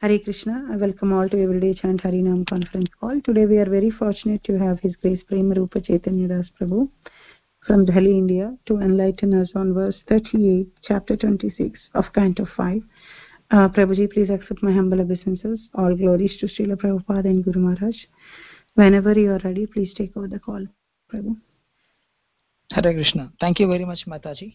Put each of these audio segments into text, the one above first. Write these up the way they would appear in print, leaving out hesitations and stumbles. Hare Krishna, I welcome all to Everyday Chant Harinam conference call. Today we are very fortunate to have His Grace Preema Rupa Chaitanya Das Prabhu from Delhi, India, to enlighten us on verse 38, chapter 26 of Canto 5. Prabhuji, please accept my humble obeisances. All glories to Srila Prabhupada and Guru Maharaj. Whenever you are ready, please take over the call, Prabhu. Hare Krishna. Thank you very much, Mataji.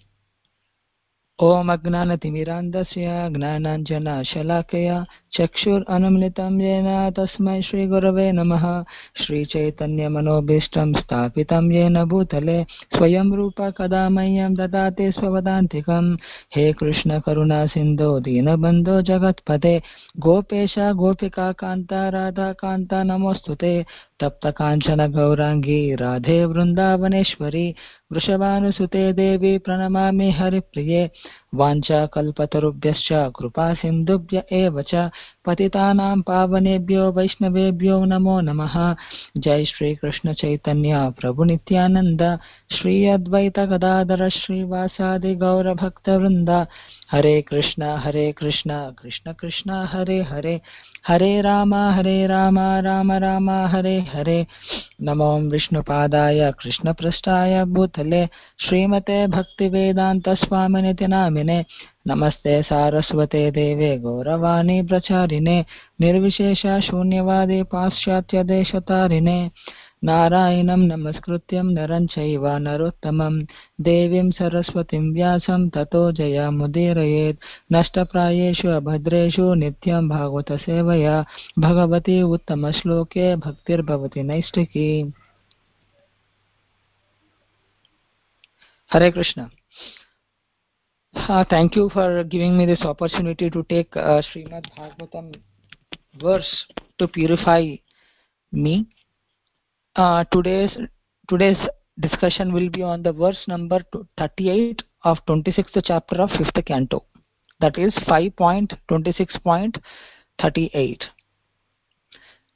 Om Agnanatimīrandasya Gnānāñjana Shalakaya Chakshur Anumilitam Yena Tasmai Shri Gurave Namaha Shri Chaitanya Manobhishtam Sthapitam Yena Bhutale Swayam Rupa Kadamayam Dadate Swavadantikam He Krishna Karuna Sindho Dinabandho Jagatpate Gopesha Gopika Kanta Radha Kanta Namostute Tapta Kanchana Gaurangi Radhe Vrindavaneshwari Vrishabhanusute Devi Pranamami Haripriye Vancha Kalpatarubhyascha Krupa Sindubhya Eva Cha Patitanam Pavanebhyo Vaishnavebhyo Namo Namaha Jai Shri Krishna Chaitanya Prabhu Nityananda Shri Advaita Gadadara Shri Vasadi Gaura Bhakta Vrinda Hare Krishna Krishna Krishna Hare Hare Hare Rama Rama Rama Hare Hare Namo Vishnupadaya Krishna Prasthaya Bhutale Srimate Bhaktivedanta Swaminiti Namine Namaste Saraswate Deve Gauravani Pracharine Nirvishesha Shunyavadi Paschatya Deshatarine Narayanam Namaskrutyam Naranchaiva Narottamam Devim Saraswatim Vyasam Tato Jaya Mudirayet Nashtaprayeshu Abhadreshu Nityam Bhagavata Sevaya Bhagavati Uttama Shloke Bhaktir Bhavati Naistiki. Hare Krishna. Thank you for giving me this opportunity to take Srimad Bhagavatam verse to purify me. Today's discussion will be on the verse number 38 of 26th chapter of 5th canto, that is 5.26.38.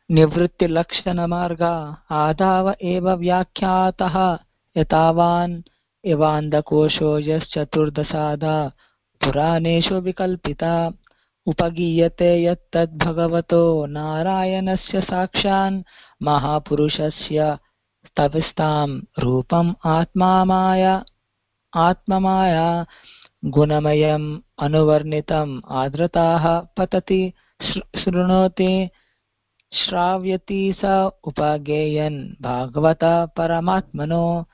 Nivritti lakshana marga adava eva vyakhyataha etavan evanda kosho yas chaturdasada puranesho vikalpita upagiyate yat tad bhagavato narayanasya sakshan mahapurushasya tavistam rupam atmamaya gunamayam anuvarnitam adrataha patati shrunoti shravyati sa upageyan bhagavata paramatmano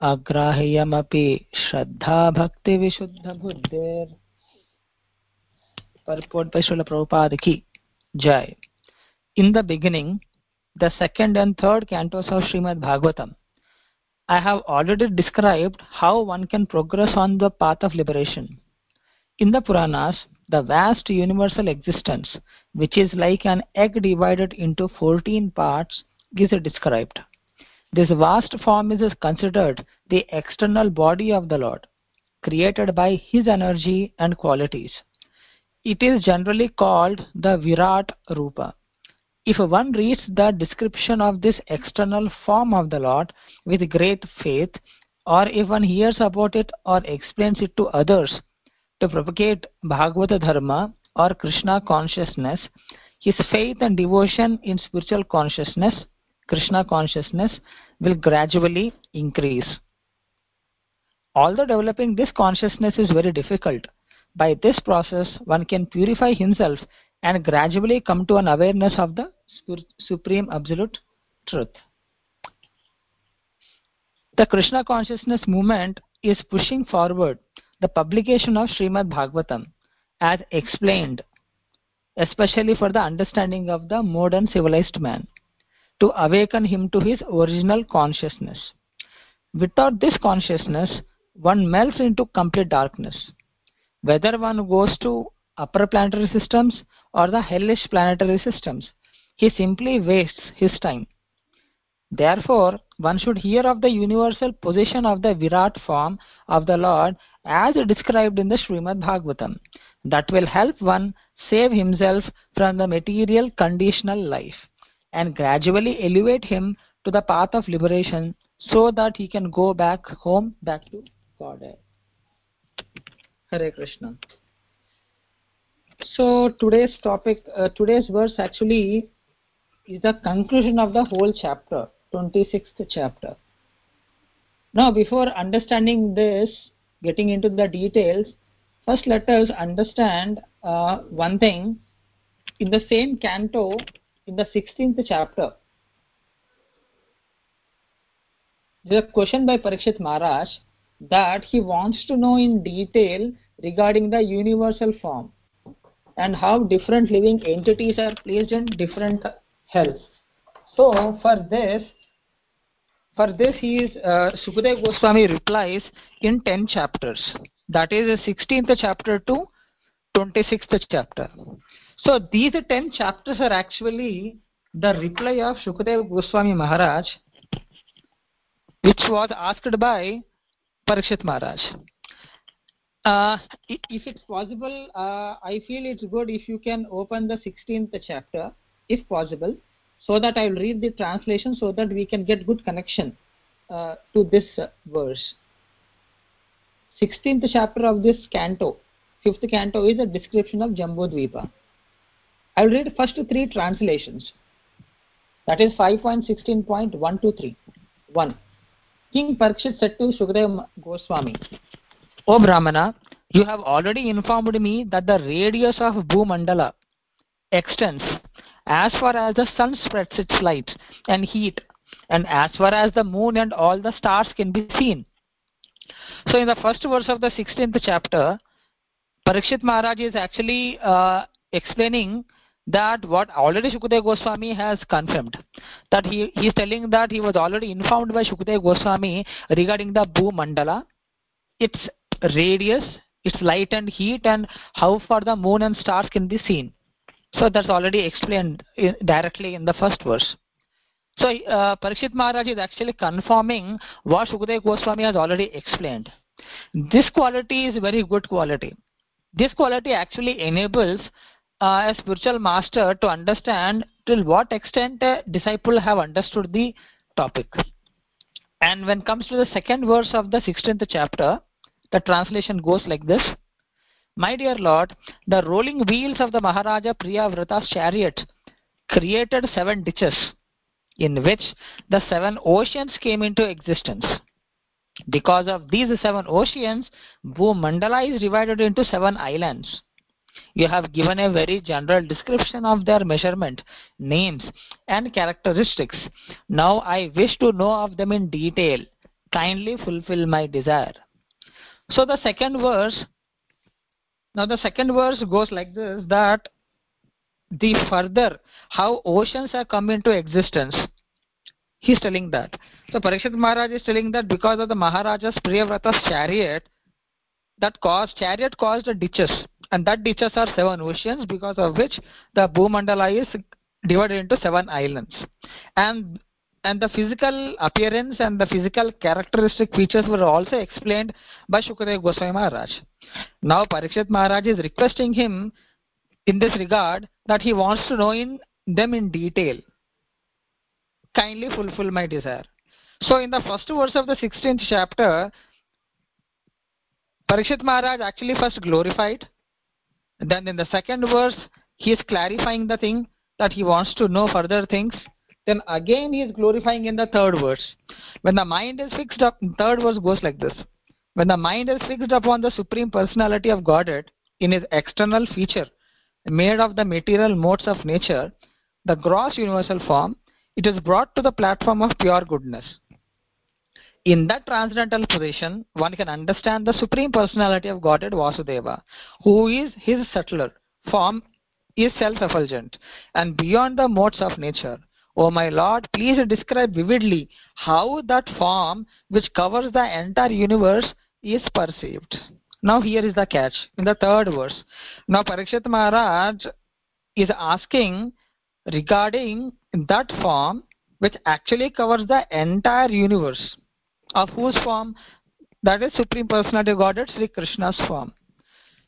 agrahiyamapi shraddha bhakti vishuddha buddhir. Purport by Srila Prabhupada ki Jai. In the beginning, the second and third cantos of Srimad Bhagavatam, I have already described how one can progress on the path of liberation. In the Puranas, the vast universal existence, which is like an egg divided into 14 parts, is described. This vast form is considered the external body of the Lord, created by His energy and qualities. It is generally called the Virat Rupa. If one reads the description of this external form of the Lord with great faith, or if one hears about it or explains it to others to propagate Bhagavata Dharma or Krishna consciousness, his faith and devotion in spiritual consciousness, Krishna consciousness, will gradually increase. Although developing this consciousness is very difficult, by this process, one can purify himself and gradually come to an awareness of the Supreme Absolute Truth. The Krishna Consciousness Movement is pushing forward the publication of Srimad Bhagavatam as explained, especially for the understanding of the modern civilized man, to awaken him to his original consciousness. Without this consciousness, one melts into complete darkness. Whether one goes to upper planetary systems or the hellish planetary systems, he simply wastes his time. Therefore, one should hear of the universal position of the Virat form of the Lord as described in the Srimad Bhagavatam. That will help one save himself from the material conditional life and gradually elevate him to the path of liberation so that he can go back home, back to Godhead. Hare Krishna. So today's topic, today's verse actually is the conclusion of the whole chapter, 26th chapter. Now, before understanding this, getting into the details, first let us understand one thing. In the same canto, in the 16th chapter, there is a question by Parikshit Maharaj that he wants to know in detail regarding the universal form and how different living entities are placed in different hells. So, for this he is Shukadev Goswami replies in 10 chapters. That is the 16th chapter to 26th chapter. So these 10 chapters are actually the reply of Shukadev Goswami Maharaj, which was asked by Parikshit Maharaj. If it's possible, I feel it's good if you can open the 16th chapter, if possible, so that I will read the translation so that we can get good connection to this verse. 16th chapter of this canto, 5th canto, is a description of Jambodvipa. I will read first three translations. That is 5.16.123. 1. King Parikshit said to Shukadev Goswami, "O Brahmana, you have already informed me that the radius of Bhū-maṇḍala extends as far as the sun spreads its light and heat, and as far as the moon and all the stars can be seen." So in the first verse of the 16th chapter, Parikshit Maharaj is actually explaining that what already Shukadev Goswami has confirmed. That he is telling that he was already informed by Shukadev Goswami regarding the Bhū-maṇḍala, its radius, its light and heat, and how far the moon and stars can be seen. So that's already explained directly in the first verse. So Parikshit Maharaj is actually confirming what Shukadev Goswami has already explained. This quality is a very good quality. This quality actually enables a spiritual master to understand till what extent a disciple have understood the topic. And when it comes to the second verse of the 16th chapter, the translation goes like this. "My dear Lord, the rolling wheels of the Maharaja Priyavrata's chariot created 7 ditches in which the 7 oceans came into existence. Because of these 7 oceans, Bhū-maṇḍala is divided into 7 islands. You have given a very general description of their measurement, names and characteristics. Now I wish to know of them in detail. Kindly fulfill my desire." So the second verse, now the second verse goes like this, that the further how oceans have come into existence, he is telling that. So Parikshit Maharaj is telling that because of the Maharaja's Priyavrata's chariot, that chariot caused the ditches, and that ditches are 7 oceans, because of which the Bhū-maṇḍala is divided into 7 islands. And the physical appearance and the physical characteristic features were also explained by Shukadev Goswami Maharaj. Now Parikshit Maharaj is requesting him in this regard that he wants to know them in detail. Kindly fulfill my desire. So in the first verse of the 16th chapter, Parikshit Maharaj actually first glorified. Then in the second verse, he is clarifying the thing that he wants to know further things. Then again he is glorifying in the third verse. When the mind is fixed up, third verse goes like this. When the mind is fixed upon the Supreme Personality of Godhead in his external feature, made of the material modes of nature, the gross universal form, it is brought to the platform of pure goodness. In that transcendental position, one can understand the Supreme Personality of Godhead Vasudeva, who is his subtler form, is self-effulgent and beyond the modes of nature. O my Lord, please describe vividly how that form which covers the entire universe is perceived. Now here is the catch, in the third verse. Now Parikshit Maharaj is asking regarding that form which actually covers the entire universe, of whose form, that is Supreme Personality of Godhead, Sri Krishna's form.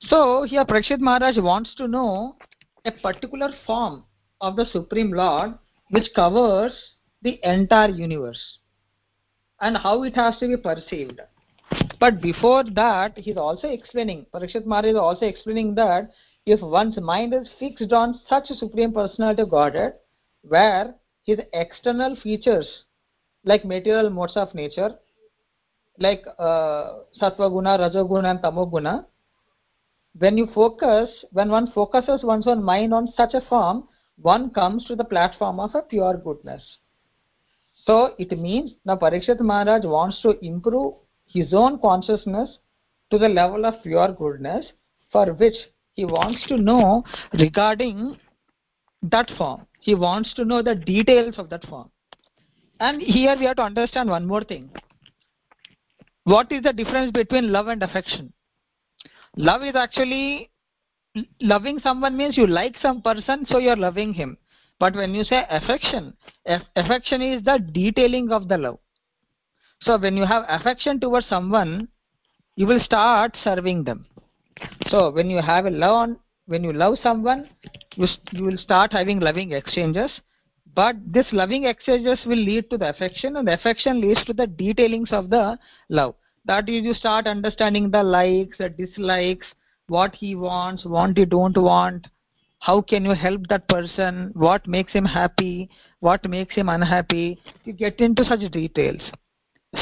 So here Parikshit Maharaj wants to know a particular form of the Supreme Lord which covers the entire universe and how it has to be perceived. But before that, he is also explaining, Parikshit Maharaj is also explaining that if one's mind is fixed on such a Supreme Personality of Godhead, where his external features like material modes of nature, like Sattva Guna, Raja Guna and Tamo Guna, when one focuses one's own mind on such a form, one comes to the platform of a pure goodness. So it means now Parikshit Maharaj wants to improve his own consciousness to the level of pure goodness, for which he wants to know regarding that form. He wants to know the details of that form. And here we have to understand one more thing. What is the difference between love and affection? Love is actually, loving someone means you like some person, so you are loving him. But when you say affection, affection is the detailing of the love. So when you have affection towards someone, you will start serving them. So when you have a love, when you love someone, you will start having loving exchanges. But this loving exchanges will lead to the affection, and the affection leads to the detailings of the love. That is, you start understanding the likes, the dislikes, what he wants, what he don't want, how can you help that person, what makes him happy, what makes him unhappy. You get into such details.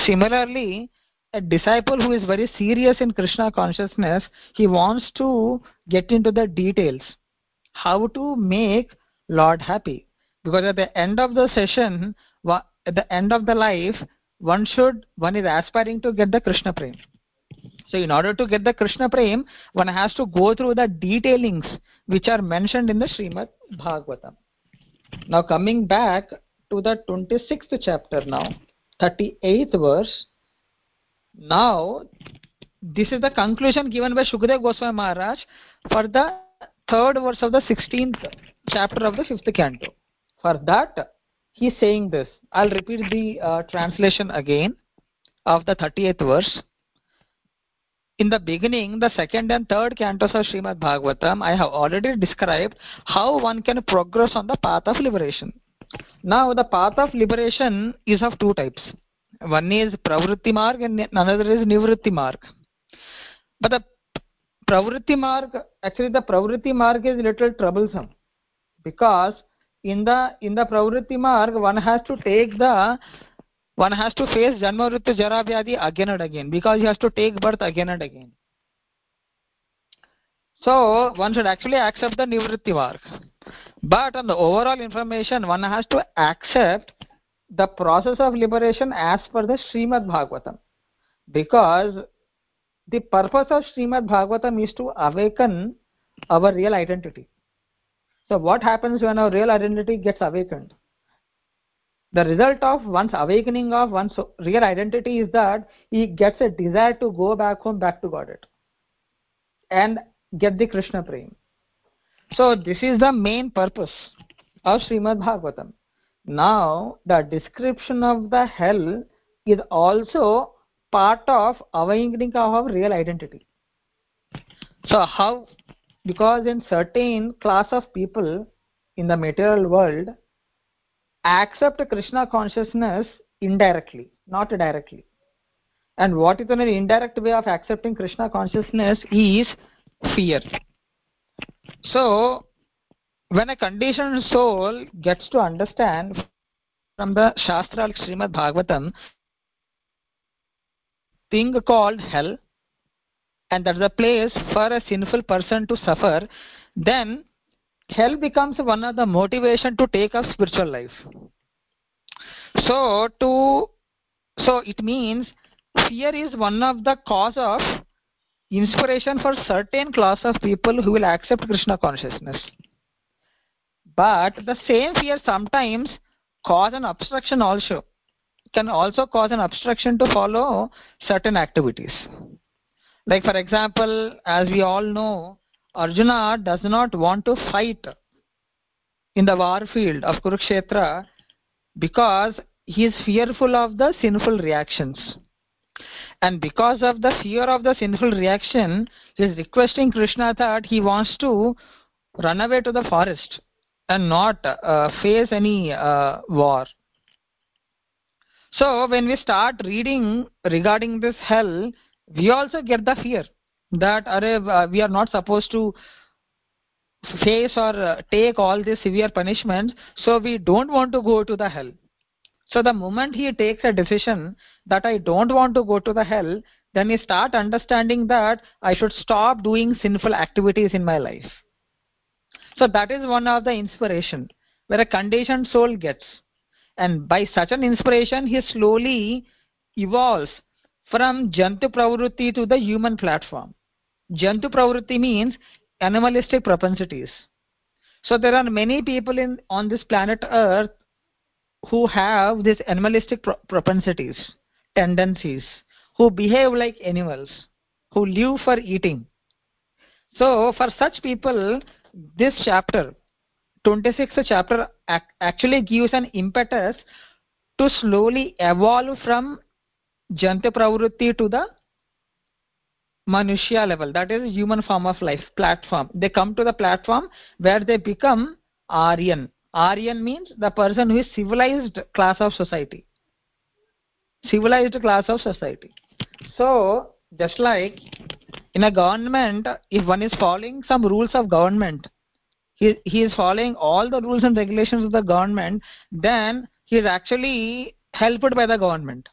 Similarly, a disciple who is very serious in Krishna consciousness, he wants to get into the details, how to make Lord happy. Because at the end of the session, at the end of the life, one is aspiring to get the Krishna Prem. So in order to get the Krishna Prem, one has to go through the detailings which are mentioned in the Srimad Bhagavatam. Now coming back to the 26th chapter now, 38th verse. Now this is the conclusion given by Shukadev Goswami Maharaj for the third verse of the 16th chapter of the 5th canto. For that, he is saying this. I'll repeat the translation again of the 38th verse. In the beginning, the second and third cantos of Srimad Bhagavatam, I have already described how one can progress on the path of liberation. Now, the path of liberation is of two types. One is Pravritti mark and another is Nivritti mark. But the Pravritti mark is a little troublesome, because in the Pravritti mark, one has to face Janma Mrityu Jara Vyadi again and again, because he has to take birth again and again. So one should actually accept the Nivritti mark. But on the overall information, one has to accept the process of liberation as per the Srimad Bhagavatam, because the purpose of Srimad Bhagavatam is to awaken our real identity. So what happens when our real identity gets awakened? The result of one's awakening of one's real identity is that he gets a desire to go back home, back to Godhead, and get the Krishna Prem. So this is the main purpose of Srimad Bhagavatam. Now the description of the hell is also part of awakening of our real identity. So how? Because in certain class of people in the material world accept Krishna consciousness indirectly, not directly. And what is an indirect way of accepting Krishna consciousness is fear. So when a conditioned soul gets to understand from the Shastra Srimad Bhagavatam thing called hell, and that's a place for a sinful person to suffer, then hell becomes one of the motivation to take up spiritual life. So it means fear is one of the cause of inspiration for certain class of people who will accept Krishna consciousness. But the same fear sometimes can also cause an obstruction to follow certain activities. Like for example, as we all know, Arjuna does not want to fight in the war field of Kurukshetra because he is fearful of the sinful reactions. And because of the fear of the sinful reaction, he is requesting Krishna that he wants to run away to the forest and not face any war. So when we start reading regarding this hell, we also get the fear that we are not supposed to face or take all these severe punishments, so we don't want to go to the hell. So the moment he takes a decision that I don't want to go to the hell, then he starts understanding that I should stop doing sinful activities in my life. So that is one of the inspiration where a conditioned soul gets. And by such an inspiration, he slowly evolves from Jantu Pravrutti to the human platform. Jantu Pravrutti means animalistic propensities. So there are many people on this planet Earth who have these animalistic propensities, tendencies, who behave like animals, who live for eating. So for such people, this chapter, 26th chapter, actually gives an impetus to slowly evolve from Jantu Pravrutti to the Manushya level, that is human form of life, platform. They come to the platform where they become Aryan. Aryan means the person who is civilized class of society. Civilized class of society. So, just like in a government, if one is following some rules of government, he is following all the rules and regulations of the government, then he is actually helped by the government.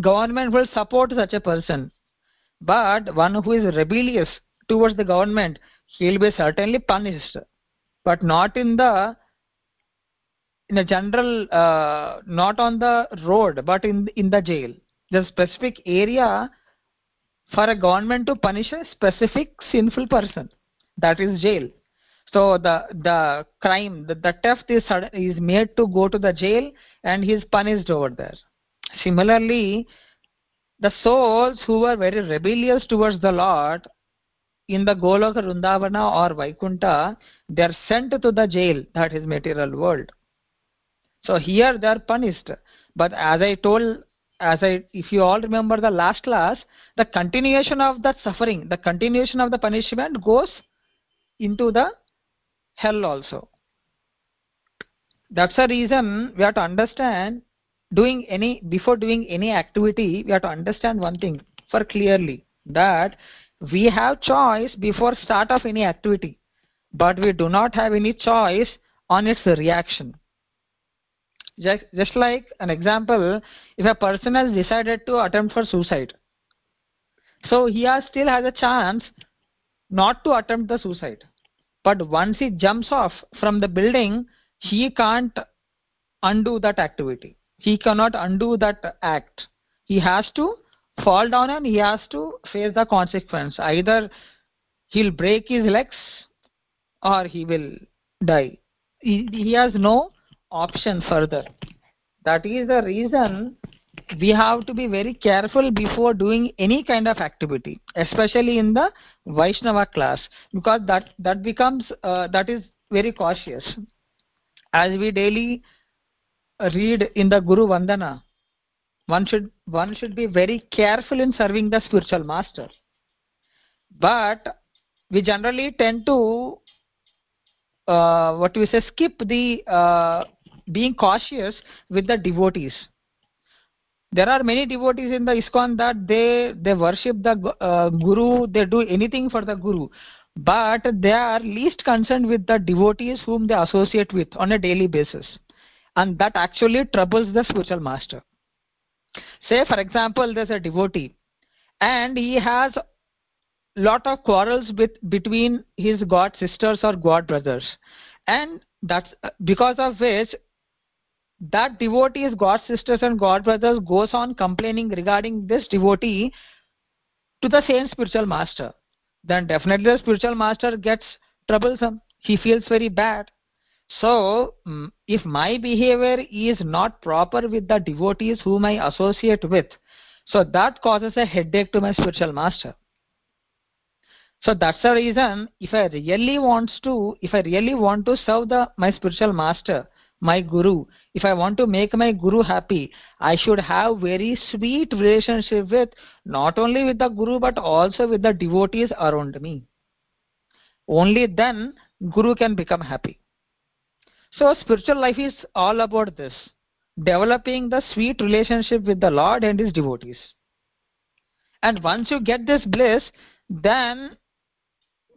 Government will support such a person. But one who is rebellious towards the government, he will be certainly punished. But not in the general, not on the road, but in the jail. There's a specific area for a government to punish a specific sinful person. That is jail. So the crime, the theft is made to go to the jail and he is punished over there. Similarly, the souls who were very rebellious towards the Lord in the Goloka Vrindavana or Vaikuntha, they are sent to the jail, that is material world. So here they are punished. But if you all remember the last class, the continuation of that suffering, the continuation of the punishment goes into the hell also. That's the reason we have to understand, before doing any activity, we have to understand one thing for clearly, that we have choice before start of any activity, but we do not have any choice on its reaction. Just like an example, if a person has decided to attempt for suicide, so he still has a chance not to attempt the suicide. But once he jumps off from the building, he can't undo that activity. He cannot undo that act. He has to fall down and he has to face the consequence. Either he'll break his legs or he will die. He has no option further. That is the reason we have to be very careful before doing any kind of activity, especially in the Vaishnava class, because that becomes that is very cautious. As we daily read in the Guru Vandana, one should be very careful in serving the spiritual master. But we generally tend to skip the being cautious with the devotees. There are many devotees in the ISKCON that they worship the Guru, they do anything for the Guru, but they are least concerned with the devotees whom they associate with on a daily basis. And that actually troubles the spiritual master. Say, for example, there's a devotee and he has lot of quarrels between his god sisters or god brothers, and that's because of which that devotee's god sisters and god brothers goes on complaining regarding this devotee to the same spiritual master. Then definitely the spiritual master gets troublesome. He feels very bad. So if my behavior is not proper with the devotees whom I associate with, so that causes a headache to my spiritual master. So that's the reason, if I really want to serve my spiritual master, my Guru, if I want to make my Guru happy, I should have very sweet relationship with, not only with the Guru, but also with the devotees around me. Only then Guru can become happy. So spiritual life is all about this, developing the sweet relationship with the Lord and his devotees. And once you get this bliss, then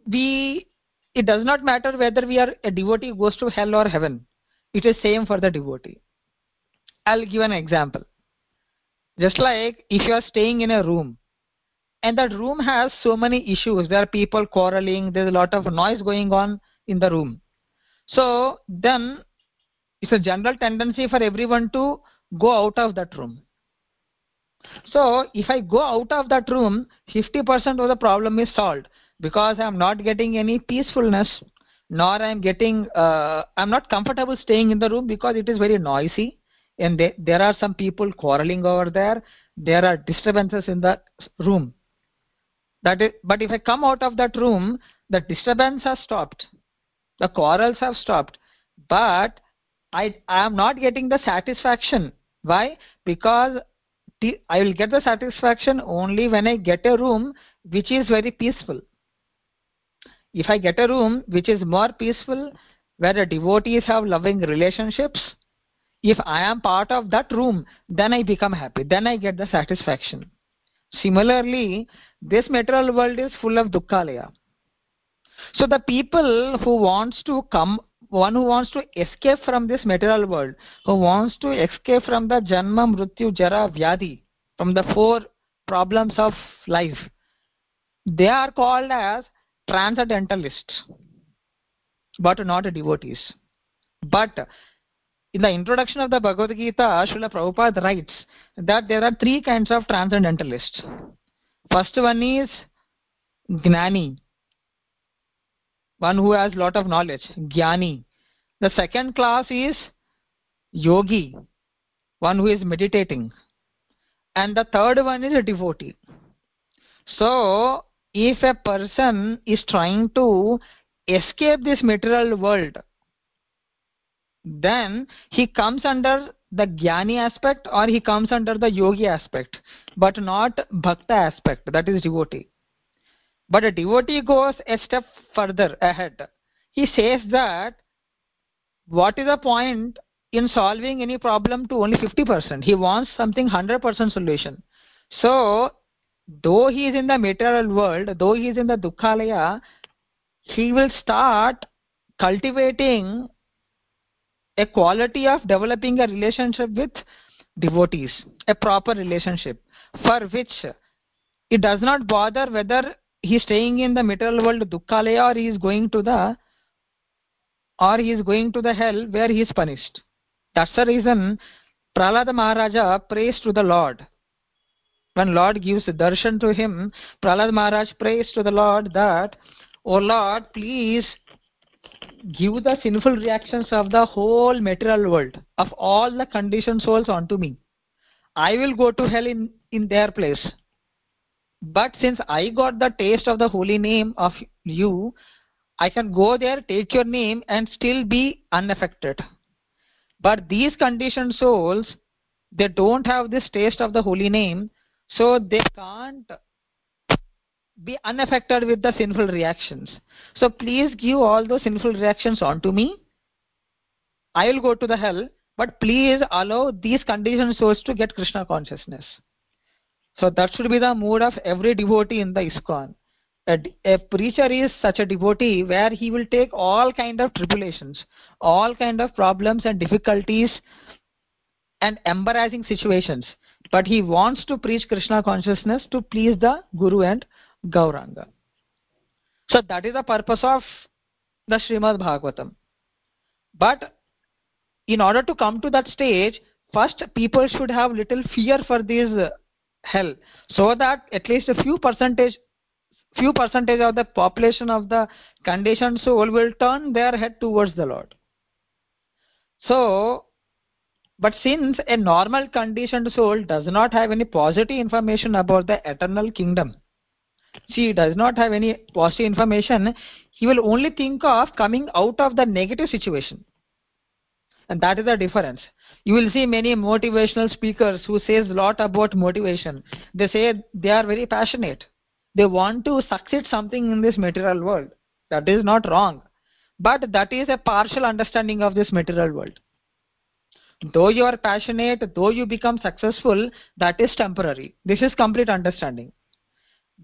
we It does not matter whether we are a devotee goes to hell or heaven. It is same for the devotee. I'll give an example. Just like if you are staying in a room and that room has so many issues, there are people quarreling, there's a lot of noise going on in the room. So then it's a general tendency for everyone to go out of that room. So if I go out of that room, 50% of the problem is solved because I'm not getting any peacefulness, nor I'm not comfortable staying in the room because it is very noisy and there are some people quarreling over there. There are disturbances in the room. But if I come out of that room, the disturbance has stopped. The quarrels have stopped. But I am not getting the satisfaction. Why? Because I will get the satisfaction only when I get a room which is very peaceful. If I get a room which is more peaceful, where the devotees have loving relationships, if I am part of that room, then I become happy. Then I get the satisfaction. Similarly, this material world is full of dukkhalaya. So the people who wants to escape from this material world, who wants to escape from the janma, mrityu, jara, vyadi, from the four problems of life, they are called as transcendentalists, but not devotees. But in the introduction of the Bhagavad Gita, Srila Prabhupada writes that there are three kinds of transcendentalists. First one is Gnani, one who has lot of knowledge, Jnani. The second class is Yogi, one who is meditating. And the third one is a devotee. So, if a person is trying to escape this material world, then he comes under the Jnani aspect or he comes under the Yogi aspect, but not Bhakta aspect, that is devotee. But a devotee goes a step further ahead. He says that what is the point in solving any problem to only 50%? He wants something 100% solution. So, though he is in the material world, though he is in the dukkhalaya, he will start cultivating a quality of developing a relationship with devotees, a proper relationship, for which it does not bother whether he is staying in the material world dukkhalaya or he is going to the hell where he is punished. That's the reason Prahlada Maharaja prays to the Lord. When Lord gives darshan to him, Prahlada Maharaj prays to the Lord that, "O Lord, please give the sinful reactions of the whole material world, of all the conditioned souls onto me. I will go to hell in their place. But since I got the taste of the holy name of you, I can go there, take your name and still be unaffected. But these conditioned souls, they don't have this taste of the holy name, so they can't be unaffected with the sinful reactions. So please give all those sinful reactions onto me. I will go to the hell, but please allow these conditioned souls to get Krishna consciousness." So that should be the mood of every devotee in the ISKCON. A preacher is such a devotee where he will take all kind of tribulations, all kind of problems and difficulties and embarrassing situations. But he wants to preach Krishna consciousness to please the Guru and Gauranga. So that is the purpose of the Srimad Bhagavatam. But in order to come to that stage, first people should have little fear for these hell, so that at least a few percentage of the population of the conditioned soul will turn their head towards the Lord. So, but since a normal conditioned soul does not have any positive information about the eternal kingdom, she does not have any positive information, he will only think of coming out of the negative situation. And that is the difference. You will see many motivational speakers who says a lot about motivation. They say they are very passionate. They want to succeed something in this material world. That is not wrong. But that is a partial understanding of this material world. Though you are passionate, though you become successful, that is temporary. This is complete understanding.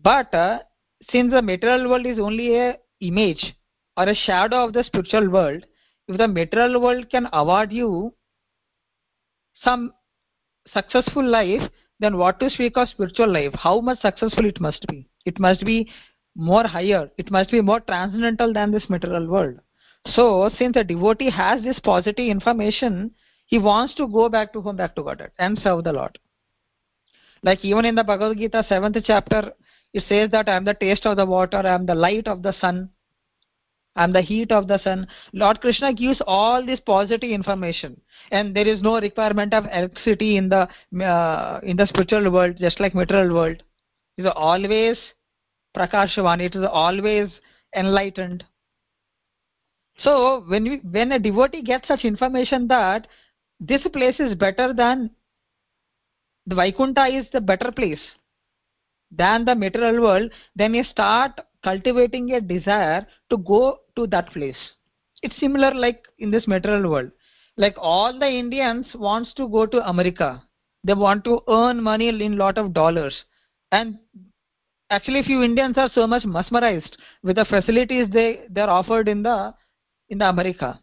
But since the material world is only an image, or a shadow of the spiritual world, if the material world can award you some successful life, then what to speak of spiritual life? How much successful it must be? It must be more higher. It must be more transcendental than this material world. So, since the devotee has this positive information, he wants to go back to home, back to Godhead, and serve the Lord. Like even in the Bhagavad Gita, 7th chapter, it says that I am the taste of the water, I am the light of the sun, I am the heat of the sun. Lord Krishna gives all this positive information, and there is no requirement of electricity in the spiritual world, just like material world. It is always prakashvani, it is always enlightened. So when a devotee gets such information that this place is better than the Vaikuntha, is the better place than the material world, then you start cultivating a desire to go to that place. It's similar like in this material world. Like all the Indians wants to go to America. They want to earn money in lot of dollars. And actually few Indians are so much mesmerized with the facilities they're offered in the America.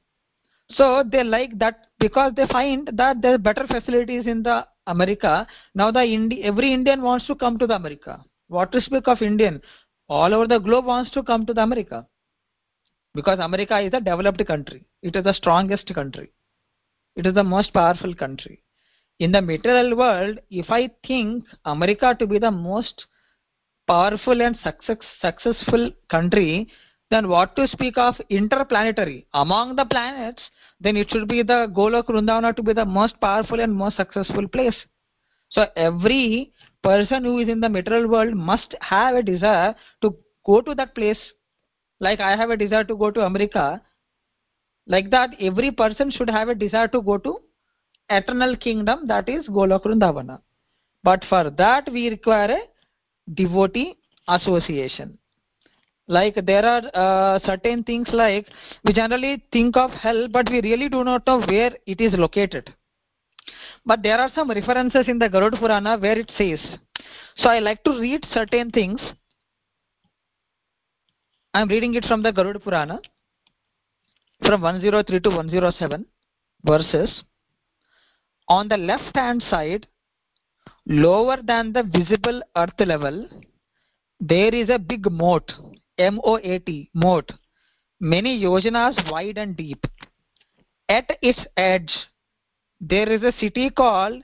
So they like that because they find that there are better facilities in the America. Now every Indian wants to come to the America. What to speak of Indian? All over the globe wants to come to the America, because America is a developed country. It is the strongest country. It is the most powerful country. In the material world, if I think America to be the most powerful and successful country, then what to speak of interplanetary? Among the planets, then it should be the Goloka Vrindavana to be the most powerful and most successful place. So every person who is in the material world must have a desire to go to that place. Like I have a desire to go to America. Like that, every person should have a desire to go to eternal kingdom, that is Goloka Vrindavana. But for that, we require a devotee association. Like there are certain things like we generally think of hell, but we really do not know where it is located. But there are some references in the Garuda Purana where it says. So I like to read certain things. I am reading it from the Garuda Purana, from 103 to 107 verses. On the left hand side, lower than the visible earth level, there is a big moat. M-O-A-T, moat, many yojanas wide and deep. At its edge, there is a city called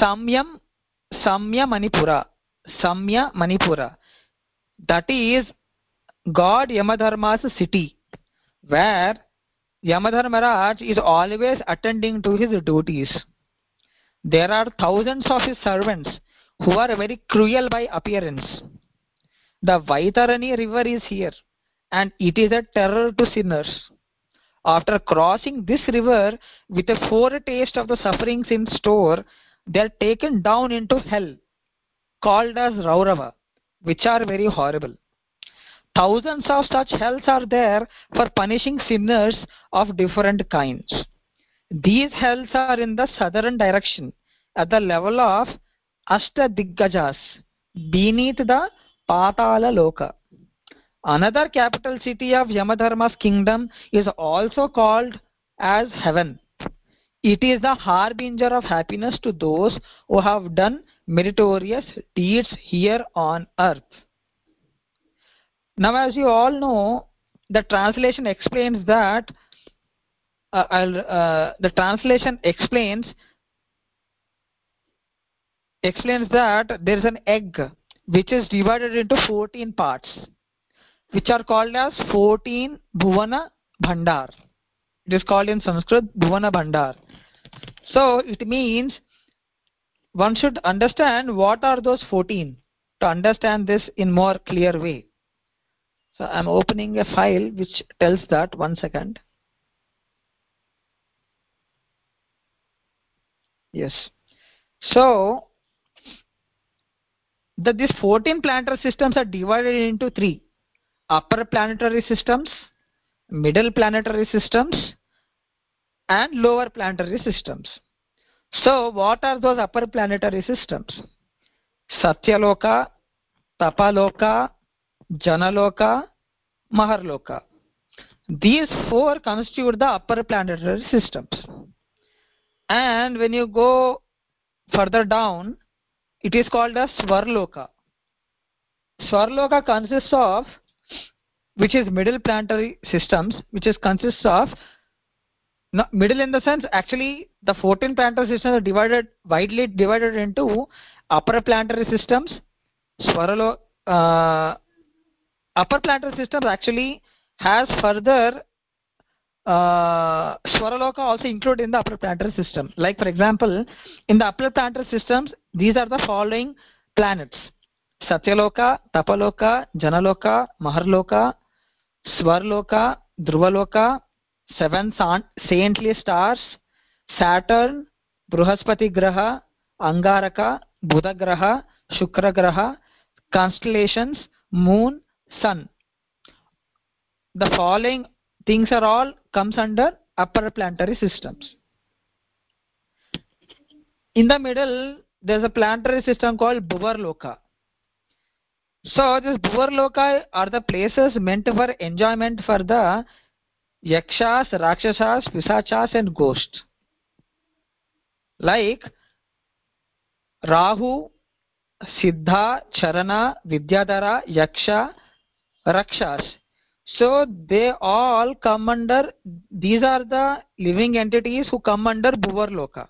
Samya Manipura. That is God Yamadharma's city, where Yamadharmaraj is always attending to his duties. There are thousands of his servants who are very cruel by appearance. The Vaitarani river is here, and it is a terror to sinners. After crossing this river with a foretaste of the sufferings in store, they are taken down into hell, called as Raurava, which are very horrible. Thousands of such hells are there for punishing sinners of different kinds. These hells are in the southern direction, at the level of Ashtadiggajas, beneath the Patala Loka. Another capital city of Yamadharma's kingdom is also called as heaven. It is the harbinger of happiness to those who have done meritorious deeds here on earth. Now, as you all know, the translation explains that that there is an egg which is divided into 14 parts, which are called as 14 Bhuvana Bhandar. It is called in Sanskrit Bhuvana Bhandar. So it means one should understand what are those 14 to understand this in more clear way. So I am opening a file which tells that. 1 second. Yes. So that these 14 planetary systems are divided into 3: upper planetary systems, middle planetary systems, and lower planetary systems. So what are those upper planetary systems? Satyaloka, Tapaloka, Janaloka, Maharloka. These four constitute the upper planetary systems. And when you go further down, it is called as Swarloka. Swarloka consists of, which is middle planetary systems, which is consists of, no, middle in the sense, actually the 14 planetary systems are divided, widely divided into upper planetary systems. Upper planetary systems actually has further Swarloka also included in the upper planetary system. Like for example, in the upper planetary systems, these are the following planets: Satyaloka, Tapaloka, Janaloka, Maharloka, Swarloka, Dhruvaloka, seven saintly stars, Saturn, Bruhaspati Graha, Angaraka, Budha Graha, Shukra Graha, constellations, moon, sun. The following things are all comes under upper planetary systems. In the middle, there is a planetary system called Bhuvarloka. So this Bhuvarloka are the places meant for enjoyment for the Yakshas, Rakshasas, Pisachas and ghosts. Like Rahu, Siddha, Charana, Vidyadhara, Yaksha, Rakshas. So they all come under, these are the living entities who come under Bhuvarloka.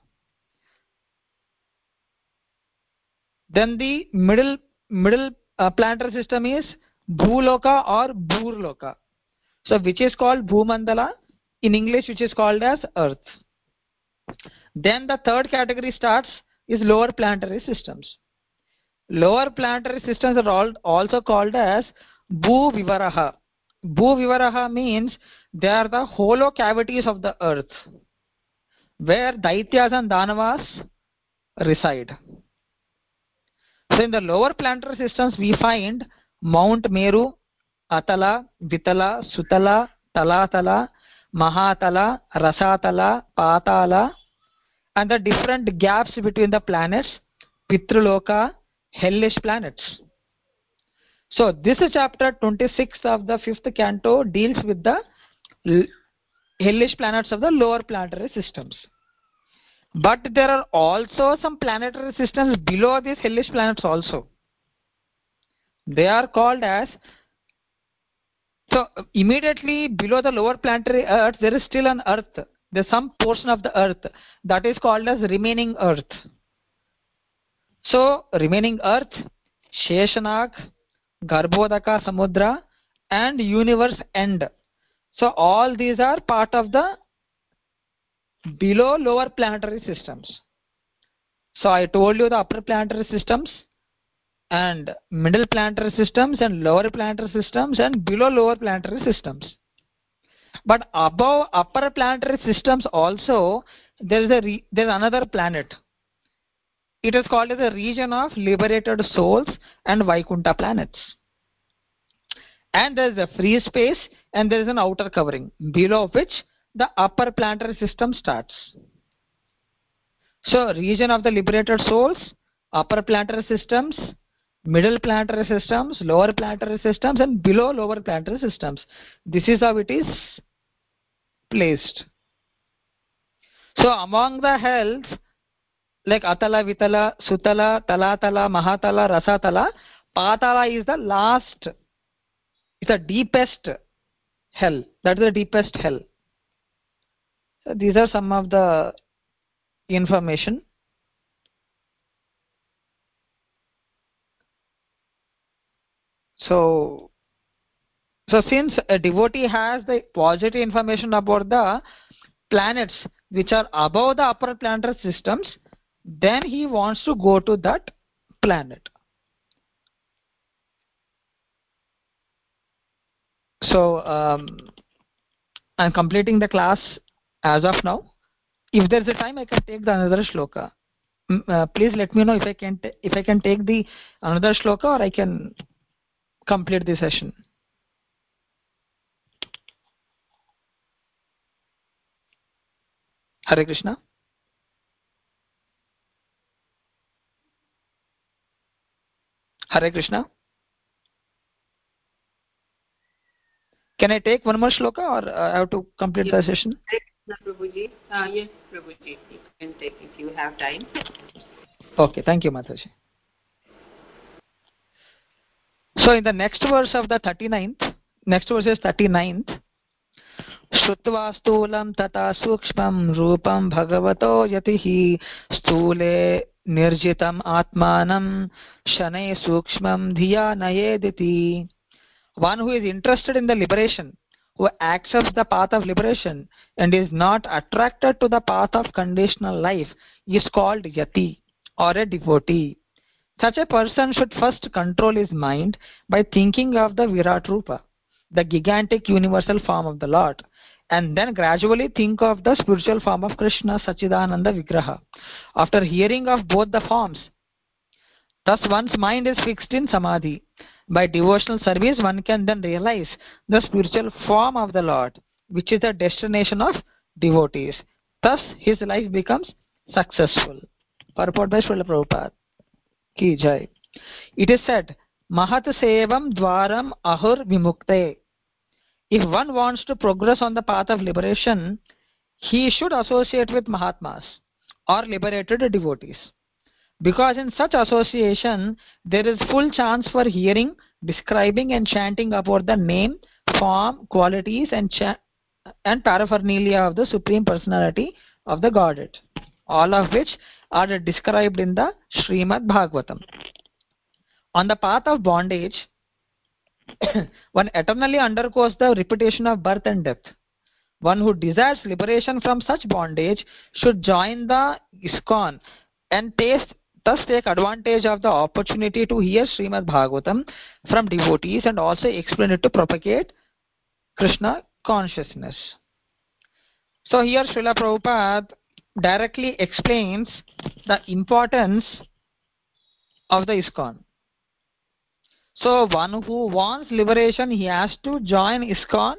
Then the middle planetary system is Bhuloka or Bhuvarloka. So which is called Bhū-maṇḍala, in English which is called as Earth. Then the third category starts is lower planetary systems. Lower planetary systems are all also called as Bhū-vivaraha. Bhū-vivaraha means they are the hollow cavities of the earth where Daityas and Danavas reside. So in the lower planetary systems we find Mount Meru, Atala, Vitala, Sutala, Talatala, Mahatala, Rasatala, Patala, and the different gaps between the planets, Pitruloka, hellish planets. So this is chapter 26 of the 5th canto, deals with the hellish planets of the lower planetary systems. But there are also some planetary systems below these hellish planets also. They are called as, so immediately below the lower planetary earth, there is still an earth. There is some portion of the earth that is called as remaining earth. So remaining earth, Sheshanag, Garbhodaka Samudra and universe end. So all these are part of the below lower planetary systems. So I told you the upper planetary systems and middle planetary systems and lower planetary systems and below lower planetary systems. But above upper planetary systems also there is another planet. It is called as a region of liberated souls and Vaikuntha planets. And there is a free space and there is an outer covering, below which the upper planetary system starts. So region of the liberated souls, upper planetary systems, middle planetary systems, lower planetary systems and below lower planetary systems. This is how it is placed. So among the hells, like Atala, Vitala, Sutala, Talatala, Mahatala, Rasatala, Patala is the last, it's the deepest hell. That is the deepest hell. So these are some of the information. So since a devotee has the positive information about the planets which are above the upper planetary systems, then he wants to go to that planet. So I'm completing the class as of now. If there's a time, I can take the another shloka. Please let me know if I can take the another shloka or I can complete the session. Hare Krishna. Hare Krishna. Can I take one more shloka, or I have to complete the session? Prabhuji. Yes, Prabhuji, you can take if you have time. Okay, thank you, Mataji. So in the next verse of the 39th, next verse is 39th. Śrutva stūlam tata sūkṣmam rūpam bhagavato yatihi stūle nirjitam atmanam shanai sūkṣmam dhiya nayediti. One who is interested in the liberation, who accepts the path of liberation and is not attracted to the path of conditional life, is called yati or a devotee. Such a person should first control his mind by thinking of the Virat Rupa, the gigantic universal form of the Lord, and then gradually think of the spiritual form of Krishna Sachidananda Vigraha, after hearing of both the forms. Thus one's mind is fixed in samadhi. By devotional service, one can then realize the spiritual form of the Lord, which is the destination of devotees. Thus, his life becomes successful. Purport by Srila Prabhupada. Ki jai. It is said, Mahat sevam dvaram ahur vimukte. If one wants to progress on the path of liberation, he should associate with Mahatmas or liberated devotees, because in such association there is full chance for hearing, describing and chanting about the name, form, qualities and paraphernalia of the Supreme Personality of the Godhead, all of which are described in the Srimad Bhagavatam. On the path of bondage, one eternally undergoes the repetition of birth and death. One who desires liberation from such bondage should join the ISKCON and thus take advantage of the opportunity to hear Srimad Bhagavatam from devotees and also explain it to propagate Krishna consciousness. So here Srila Prabhupada directly explains the importance of the ISKCON. So one who wants liberation, he has to join ISKCON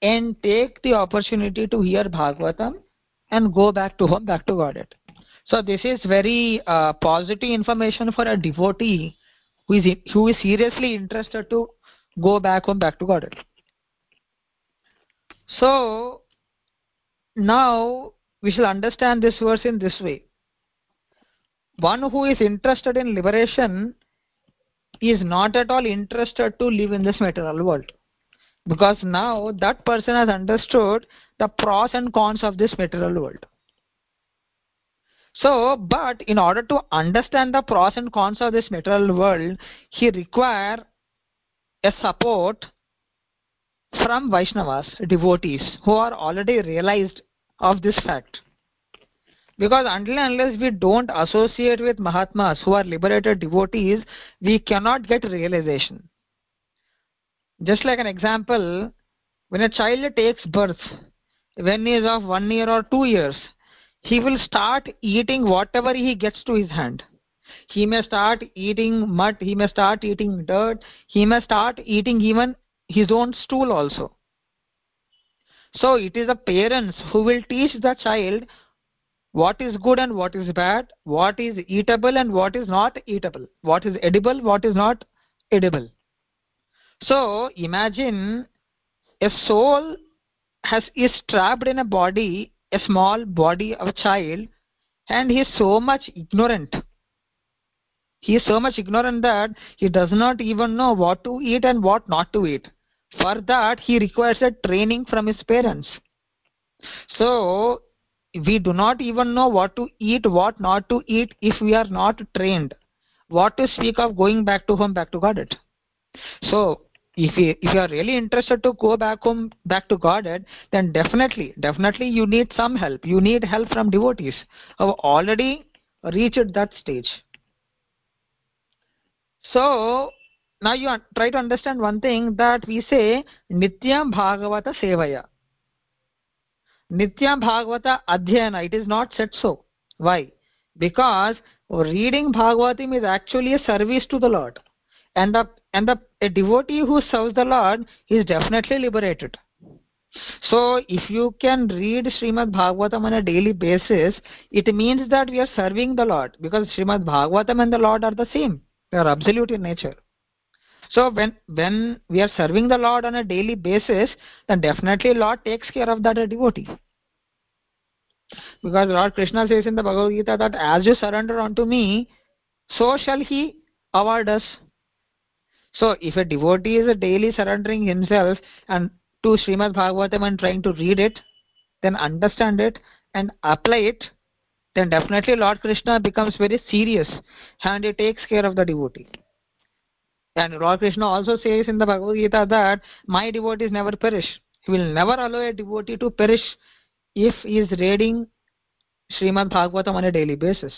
and take the opportunity to hear Bhagavatam and go back to home, back to Godhead. So this is very positive information for a devotee who is seriously interested to go back home, back to Godhead. So now we shall understand this verse in this way. One who is interested in liberation is not at all interested to live in this material world, because now that person has understood the pros and cons of this material world. So, but in order to understand the pros and cons of this material world, he requires a support from Vaishnavas, devotees, who are already realized of this fact. Because until and unless we don't associate with Mahatmas who are liberated devotees, we cannot get realization. Just like an example, when a child takes birth, when he is of 1 year or 2 years, he will start eating whatever he gets to his hand. He may start eating mud, he may start eating dirt, he may start eating even his own stool also. So it is the parents who will teach the child what is good and what is bad, what is eatable and what is not eatable, what is edible, what is not edible. So imagine a soul is trapped in a body, a small body of a child, and he is so much ignorant. He is so much ignorant that he does not even know what to eat and what not to eat. For that, he requires a training from his parents. So, we do not even know what to eat, what not to eat if we are not trained. What to speak of going back to home, back to Godhead. So, if you are really interested to go back home, back to Godhead, then definitely you need some help. You need help from devotees who have already reached that stage. So, now you try to understand one thing, that we say Nityam Bhagavata Sevaya. Nityam Bhagavata Adhyayana. It is not said so. Why? Because reading Bhagavatam is actually a service to the Lord. And a devotee who serves the Lord is definitely liberated. So, if you can read Srimad Bhagavatam on a daily basis, it means that we are serving the Lord, because Srimad Bhagavatam and the Lord are the same. They are absolute in nature. So when we are serving the Lord on a daily basis, then definitely Lord takes care of that devotee. Because Lord Krishna says in the Bhagavad Gita that as you surrender unto me, so shall he award us. So if a devotee is daily surrendering himself and to Srimad Bhagavatam and trying to read it, then understand it and apply it, then definitely Lord Krishna becomes very serious and he takes care of the devotee. And Lord Krishna also says in the Bhagavad Gita that my devotees never perish. He will never allow a devotee to perish if he is reading Srimad Bhagavatam on a daily basis.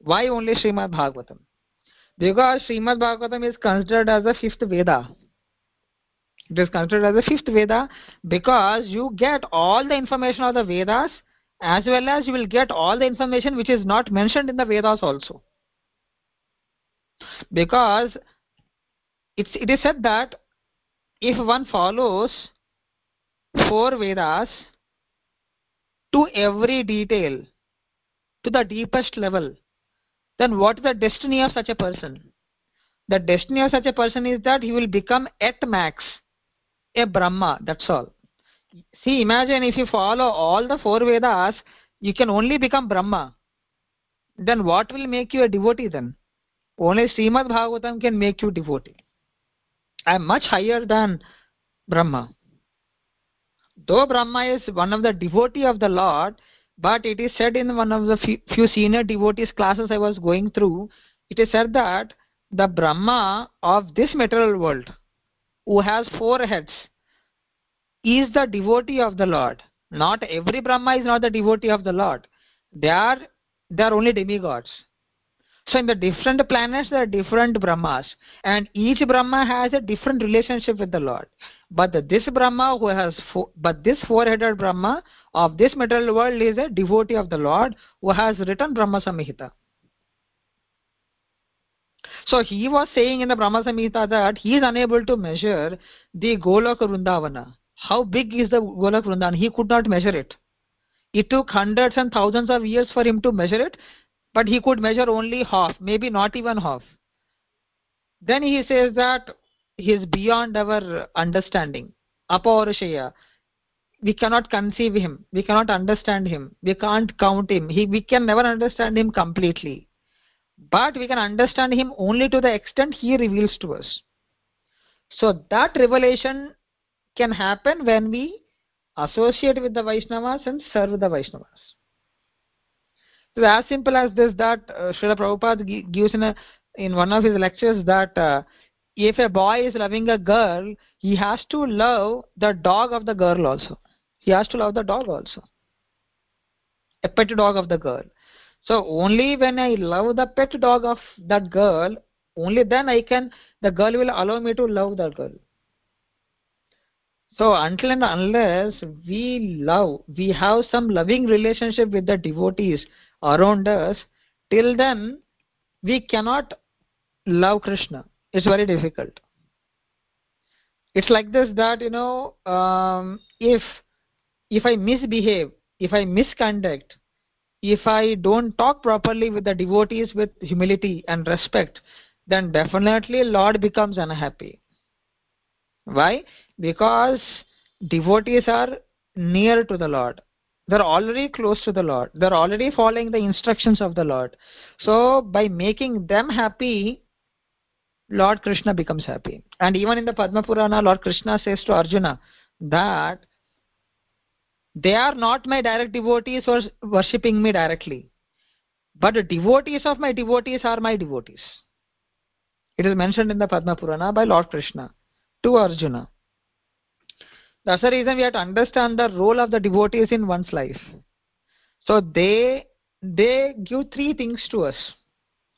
Why only Srimad Bhagavatam? Because Srimad Bhagavatam is considered as the fifth Veda. It is considered as the fifth Veda because you get all the information of the Vedas, as well as you will get all the information which is not mentioned in the Vedas also. Because it is said that if one follows 4 Vedas to every detail, to the deepest level, then what is the destiny of such a person? The destiny of such a person is that he will become at max a Brahma, that's all. See, imagine if you follow all the 4 Vedas, you can only become Brahma. Then what will make you a devotee then? Only Srimad Bhagavatam can make you devotee. I am much higher than Brahma. Though Brahma is one of the devotee of the Lord, but it is said in one of the few senior devotees classes I was going through, it is said that the Brahma of this material world, who has 4 heads, is the devotee of the Lord. Not every Brahma is not the devotee of the Lord. They are only demigods. So in the different planets there are different Brahmas, and each Brahma has a different relationship with the Lord. But this Brahma who has this 4-headed Brahma of this material world is a devotee of the Lord who has written Brahma Samhita. So he was saying in the Brahma Samhita that he is unable to measure the Goloka Vrindavana. How big is the Goloka Vrindavana? He could not measure it. It took hundreds and thousands of years for him to measure it, but he could measure only half, maybe not even half. Then he says that he is beyond our understanding. Apaurashaya. We cannot conceive him. We cannot understand him. We can't count him. We can never understand him completely. But we can understand him only to the extent he reveals to us. So that revelation can happen when we associate with the Vaishnavas and serve the Vaishnavas. It is as simple as this, that Srila Prabhupada gives in one of his lectures that if a boy is loving a girl, he has to love the dog of the girl also. He has to love the dog also. A pet dog of the girl. So only when I love the pet dog of that girl, only then the girl will allow me to love that girl. So until and unless we have some loving relationship with the devotees around us, till then we cannot love Krishna. It's very difficult. It's like this that, if I misbehave, if I misconduct, if I don't talk properly with the devotees with humility and respect, then definitely Lord becomes unhappy. Why? Because devotees are near to the Lord. They are already close to the Lord. They are already following the instructions of the Lord. So by making them happy, Lord Krishna becomes happy. And even in the Padma Purana, Lord Krishna says to Arjuna that they are not my direct devotees or worshipping me directly, but the devotees of my devotees are my devotees. It is mentioned in the Padma Purana by Lord Krishna to Arjuna. That's the reason we have to understand the role of the devotees in one's life. So they give 3 things to us.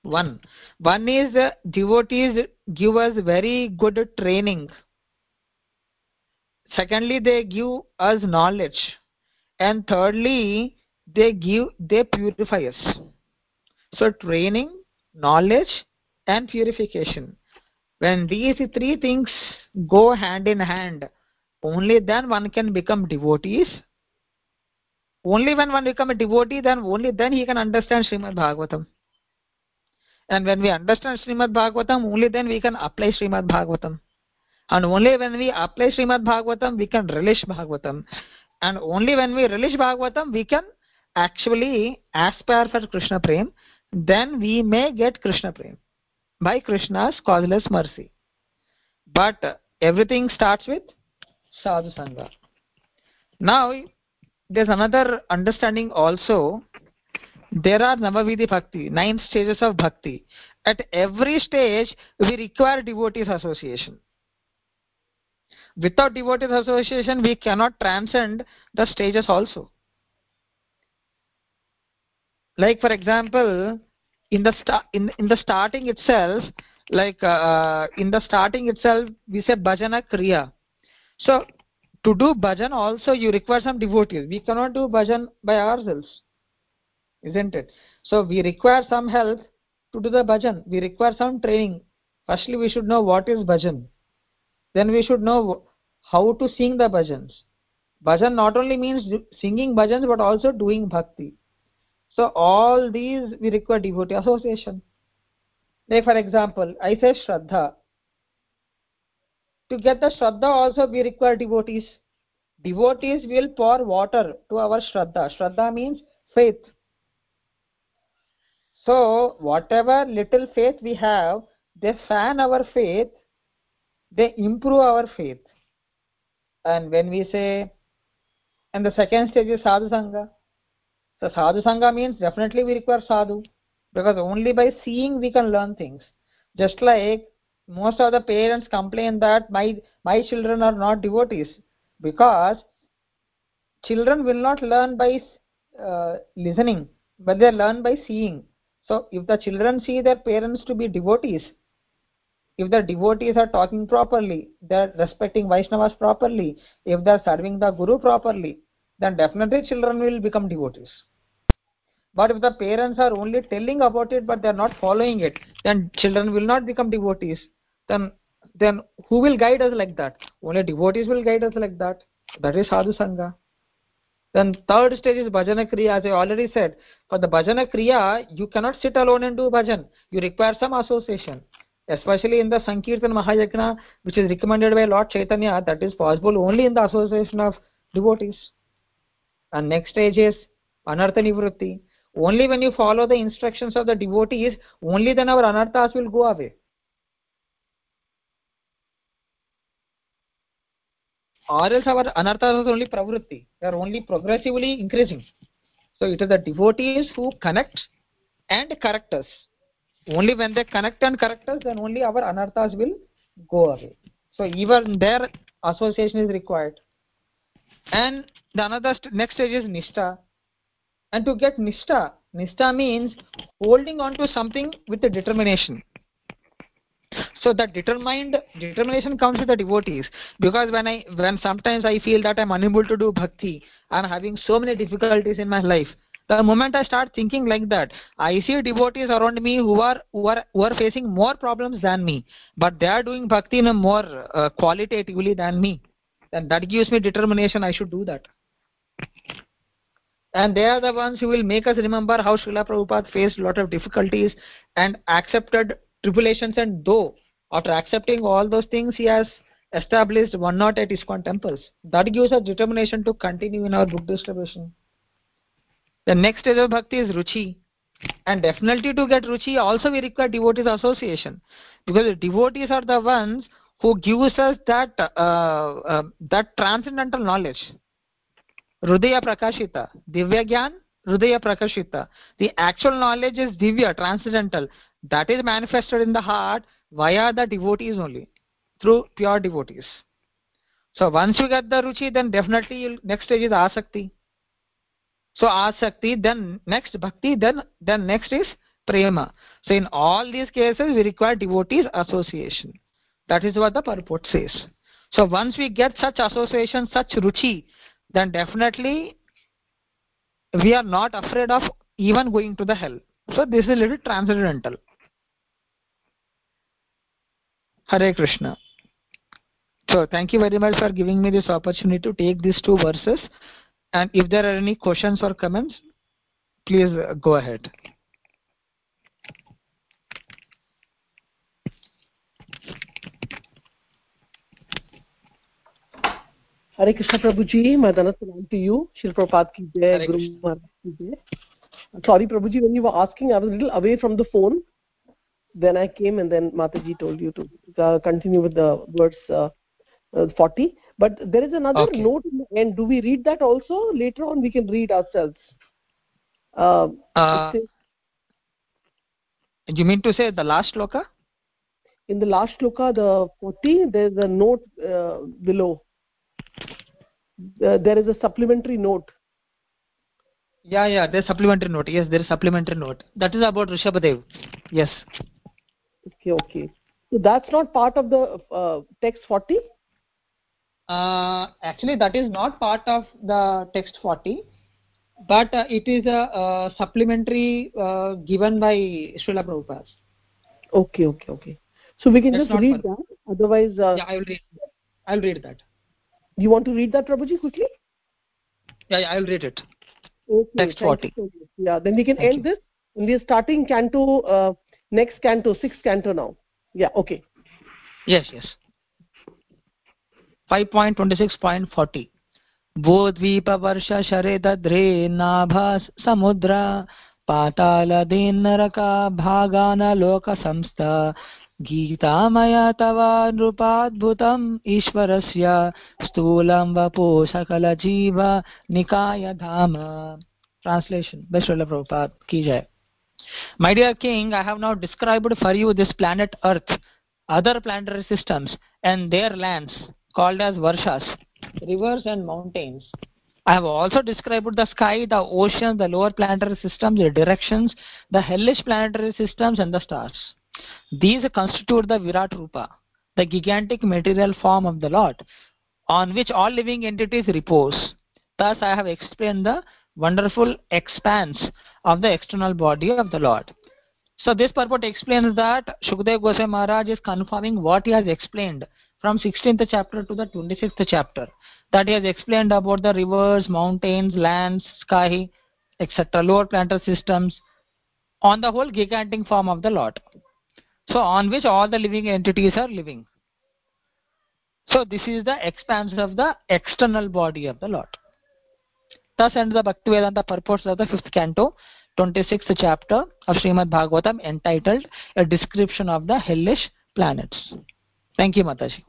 One is devotees give us very good training. Secondly, they give us knowledge, and thirdly, they purify us. So training, knowledge, and purification. When these 3 things go hand in hand, only then one can become devotees. Only when one becomes a devotee, then only then he can understand Srimad Bhagavatam. And when we understand Srimad Bhagavatam, only then we can apply Srimad Bhagavatam. And only when we apply Srimad Bhagavatam, we can relish Bhagavatam. And only when we relish Bhagavatam, we can actually aspire for Krishna Prem. Then we may get Krishna Prem by Krishna's causeless mercy. But everything starts with Sadhu Sangha. Now, there's another understanding also. There are Navavidhi Bhakti, 9 stages of Bhakti. At every stage, we require devotees' association. Without devotees' association, we cannot transcend the stages also. Like, for example, in the starting itself, like in the starting itself, we say bhajana kriya. So, to do bhajan also, you require some devotees. We cannot do bhajan by ourselves, isn't it? So, we require some help to do the bhajan. We require some training. Firstly, we should know what is bhajan. Then we should know how to sing the bhajans. Bhajan not only means singing bhajans, but also doing bhakti. So all these we require devotee association. Like for example, I say Shraddha. To get the Shraddha also we require devotees. Devotees will pour water to our Shraddha. Shraddha means faith. So whatever little faith we have, they fan our faith, they improve our faith. And when we say, and the second stage is Sadhu Sangha. So Sadhu Sangha means definitely we require Sadhu, because only by seeing we can learn things. Just like most of the parents complain that my children are not devotees, because children will not learn by listening, but they learn by seeing. So if the children see their parents to be devotees, if the devotees are talking properly, they are respecting Vaishnavas properly, if they are serving the Guru properly, then definitely children will become devotees. But if the parents are only telling about it but they are not following it, then children will not become devotees. Then who will guide us like that? Only devotees will guide us like that. That is Sadhu Sangha. Then third stage is Bhajana Kriya. As I already said, for the Bhajana Kriya, you cannot sit alone and do bhajan. You require some association. Especially in the Sankirtan Mahayagna, which is recommended by Lord Chaitanya, that is possible only in the association of devotees. And next stage is Anartha Nivritti. Only when you follow the instructions of the devotees, only then our anarthas will go away. Or else our anarthas are only pravritti. They are only progressively increasing. So it is the devotees who connect and correct us. Only when they connect and correct us, then only our anarthas will go away. So even their association is required. And the next stage is Nishtha. And to get Nishtha, Nishtha means holding on to something with a determination. So that determination comes with the devotees. Because when sometimes I feel that I am unable to do bhakti, I am having so many difficulties in my life. The moment I start thinking like that, I see devotees around me who are facing more problems than me. But they are doing bhakti in a more qualitatively than me. Then that gives me determination, I should do that. And they are the ones who will make us remember how Srila Prabhupada faced a lot of difficulties and accepted tribulations, and though after accepting all those things, he has established 108 ISKCON temples. That gives us determination to continue in our book distribution. The next stage of bhakti is Ruchi. And definitely to get Ruchi also we require devotees association, because the devotees are the ones who gives us that transcendental knowledge. Rudaya Prakashita. Divya Gyan, Rudaya Prakashita. The actual knowledge is divya, transcendental. That is manifested in the heart via the devotees only, through pure devotees. So once you get the Ruchi, then definitely next stage is Asakti. So Asakti, then next Bhakti, then next is Prema. So in all these cases, we require devotees association. That is what the purport says. So once we get such association, such Ruchi, then definitely we are not afraid of even going to the hell. So this is a little transcendental. Hare Krishna. So thank you very much for giving me this opportunity to take these two verses. And if there are any questions or comments, please go ahead. Hare Krishna Prabhuji, my Dana Salam to you. Srila Prabhupada ki jai, Guru Maharaj ki jai. Sorry Prabhuji, when you were asking, I was a little away from the phone. Then I came and then Mataji told you to continue with the verse 40. But there is another note in the end. Do we read that also? Later on we can read ourselves. You mean to say the last shloka? In the last shloka, the 40, there is a note below. There is a supplementary note. Yeah, there is supplementary note. Yes, there is supplementary note. That is about Rishabhadev. Yes. Okay. So that's not part of the text 40? Actually, that is not part of the text 40. But it is a supplementary given by Srila Prabhupada. Okay. So we can just read that. Otherwise... yeah, I will read that. You want to read that, Prabhuji, quickly? Yeah, I will read it. Okay, text 40. So yeah, then we can end this. We are starting canto, next canto, 6th canto now. Yeah, okay. Yes. 5.26.40. Bodvipa varsha share dadre nabhas samudra patala din naraka bhagana loka samsta gita maya tava nrupadbhutam ishvarasya stulam vapo sakala jiva nikaya dhama. Translation by Srila Prabhupada ki jai. My dear king, I have now described for you this planet earth, other planetary systems and their lands called as varshas, rivers and mountains. I have also described the sky, the ocean, the lower planetary systems, the directions, the hellish planetary systems and the stars. These constitute the Virat Rupa, the gigantic material form of the Lord, on which all living entities repose. Thus I have explained the wonderful expanse of the external body of the Lord. So this purport explains that Shukadev Goswami Maharaj is confirming what he has explained from 16th chapter to the 26th chapter, that he has explained about the rivers, mountains, lands, sky, etc., lower planetary systems, on the whole gigantic form of the Lord, so on which all the living entities are living. So this is the expanse of the external body of the Lord. Thus ends the Bhaktivedanta purports of the 5th canto, 26th chapter of Srimad Bhagavatam, entitled A Description of the Hellish Planets. Thank you, Mataji.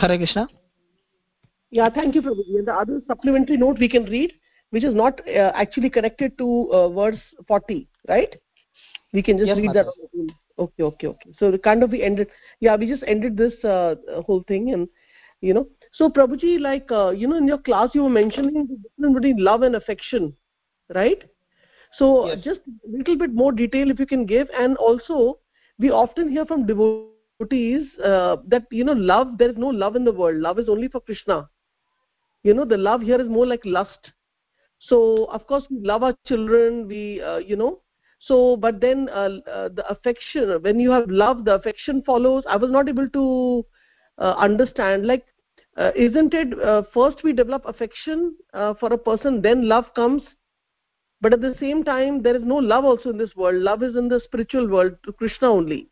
Hare Krishna. Yeah, thank you, Prabhuji. And the other supplementary note we can read, which is not actually connected to verse 40, right? We can just read Mataji. That. Okay. So kind of we ended. Yeah, we just ended this whole thing, and you know. So Prabhuji, like in your class you were mentioning the difference between love and affection, right? So just a little bit more detail if you can give. And also we often hear from devotees that love, there is no love in the world. Love is only for Krishna. The love here is more like lust. So of course we love our children. We So, but then the affection, when you have love, the affection follows. I was not able to understand. Like, isn't it first we develop affection for a person, then love comes? But at the same time, there is no love also in this world. Love is in the spiritual world, to Krishna only.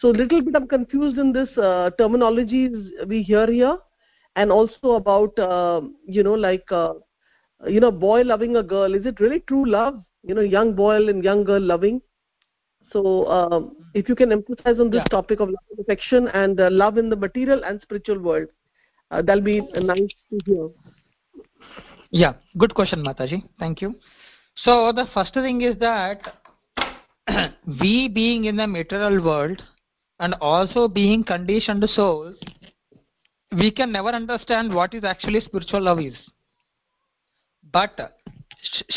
So, little bit I'm confused in this terminologies we hear here. And also about, boy loving a girl. Is it really true love? Young boy and young girl loving. So, if you can emphasize on this topic of love and affection and love in the material and spiritual world, that'll be nice to hear. Yeah, good question, Mataji. Thank you. So, the first thing is that we being in the material world and also being conditioned souls, we can never understand what is actually spiritual love is. But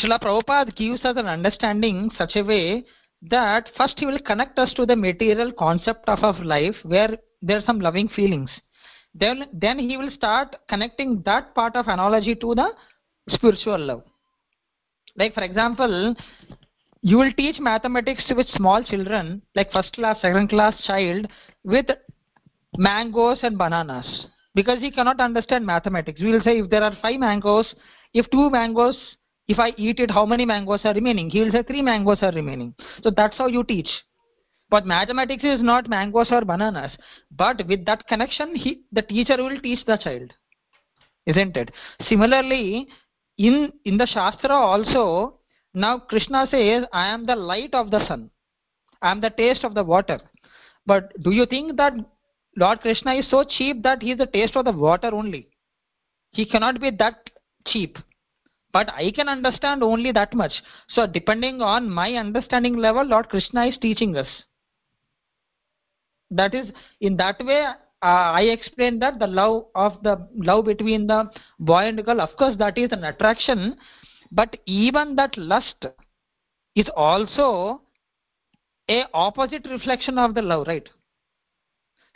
Srila Prabhupada gives us an understanding such a way that first he will connect us to the material concept of life where there are some loving feelings. Then he will start connecting that part of analogy to the spiritual love. Like for example, you will teach mathematics with small children, like first class, second class child, with mangoes and bananas, because he cannot understand mathematics. We will say if there are 5 mangoes, if 2 mangoes, if I eat it, how many mangoes are remaining? He will say 3 mangoes are remaining. So that's how you teach. But mathematics is not mangoes or bananas. But with that connection, the teacher will teach the child. Isn't it? Similarly, in the Shastra also, now Krishna says, I am the light of the sun. I am the taste of the water. But do you think that Lord Krishna is so cheap that he is the taste of the water only? He cannot be that cheap. But I can understand only that much. So depending on my understanding level, Lord Krishna is teaching us. That is, in that way, I explained that the love between the boy and girl, of course that is an attraction, but even that lust is also a opposite reflection of the love, right?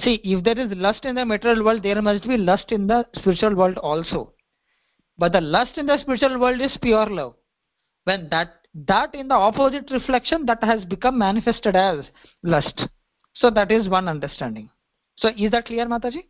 See, if there is lust in the material world, there must be lust in the spiritual world also. But the lust in the spiritual world is pure love. When that in the opposite reflection, that has become manifested as lust. So that is one understanding. So is that clear, Mataji?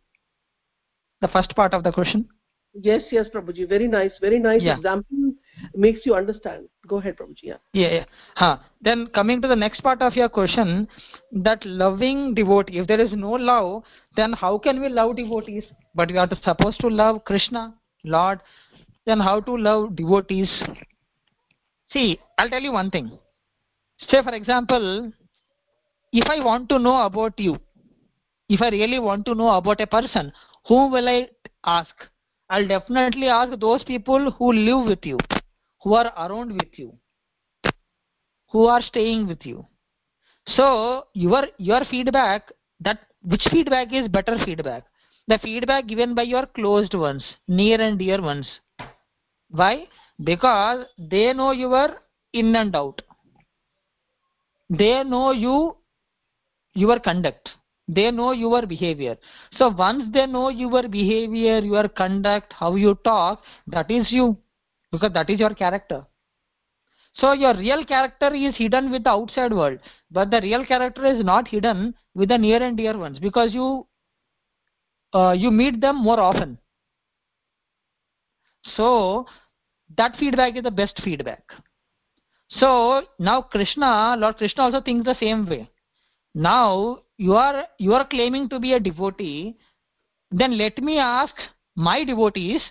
The first part of the question? Yes, Prabhuji. Very nice. Very nice example makes you understand. Go ahead, Prabhuji. Yeah. Then coming to the next part of your question, that loving devotee, if there is no love, then how can we love devotees? But we are supposed to love Krishna, Lord. Then how to love devotees? See, I'll tell you one thing. Say, for example, if I want to know about you, if I really want to know about a person, whom will I ask? I'll definitely ask those people who live with you, who are around with you, who are staying with you. So your feedback, that which feedback is better feedback? The feedback given by your closed ones, near and dear ones. Why? Because they know your in and out. They know your conduct. They know your behavior. So once they know your behavior, your conduct, how you talk, that is you. Because that is your character. So your real character is hidden with the outside world. But the real character is not hidden with the near and dear ones. Because you meet them more often. So that feedback is the best feedback. So now Lord Krishna also thinks the same way. Now you are claiming to be a devotee, then let me ask my devotees,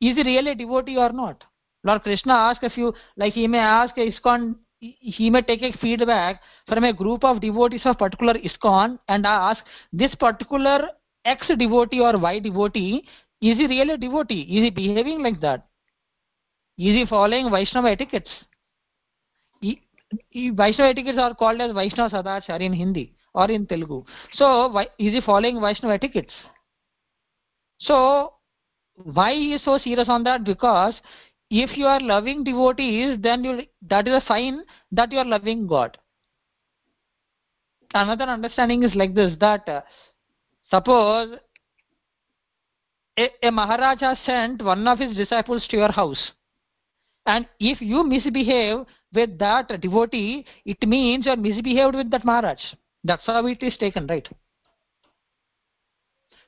is he really a devotee or not? Lord Krishna asks a few, like he may ask ISKCON, he may take a feedback from a group of devotees of particular ISKCON and ask this particular X devotee or Y devotee, is he really a devotee? Is he behaving like that? Is he following Vaishnava etiquettes? Vaishnava etiquettes are called as Vaishnava Sadachari in Hindi or in Telugu. So, is he following Vaishnava etiquettes? So, why he is so serious on that? Because if you are loving devotees, then that is a sign that you are loving God. Another understanding is like this, that suppose a Maharaja sent one of his disciples to your house. And if you misbehave with that devotee, it means you are misbehaved with that Maharaj. That's how it is taken, right?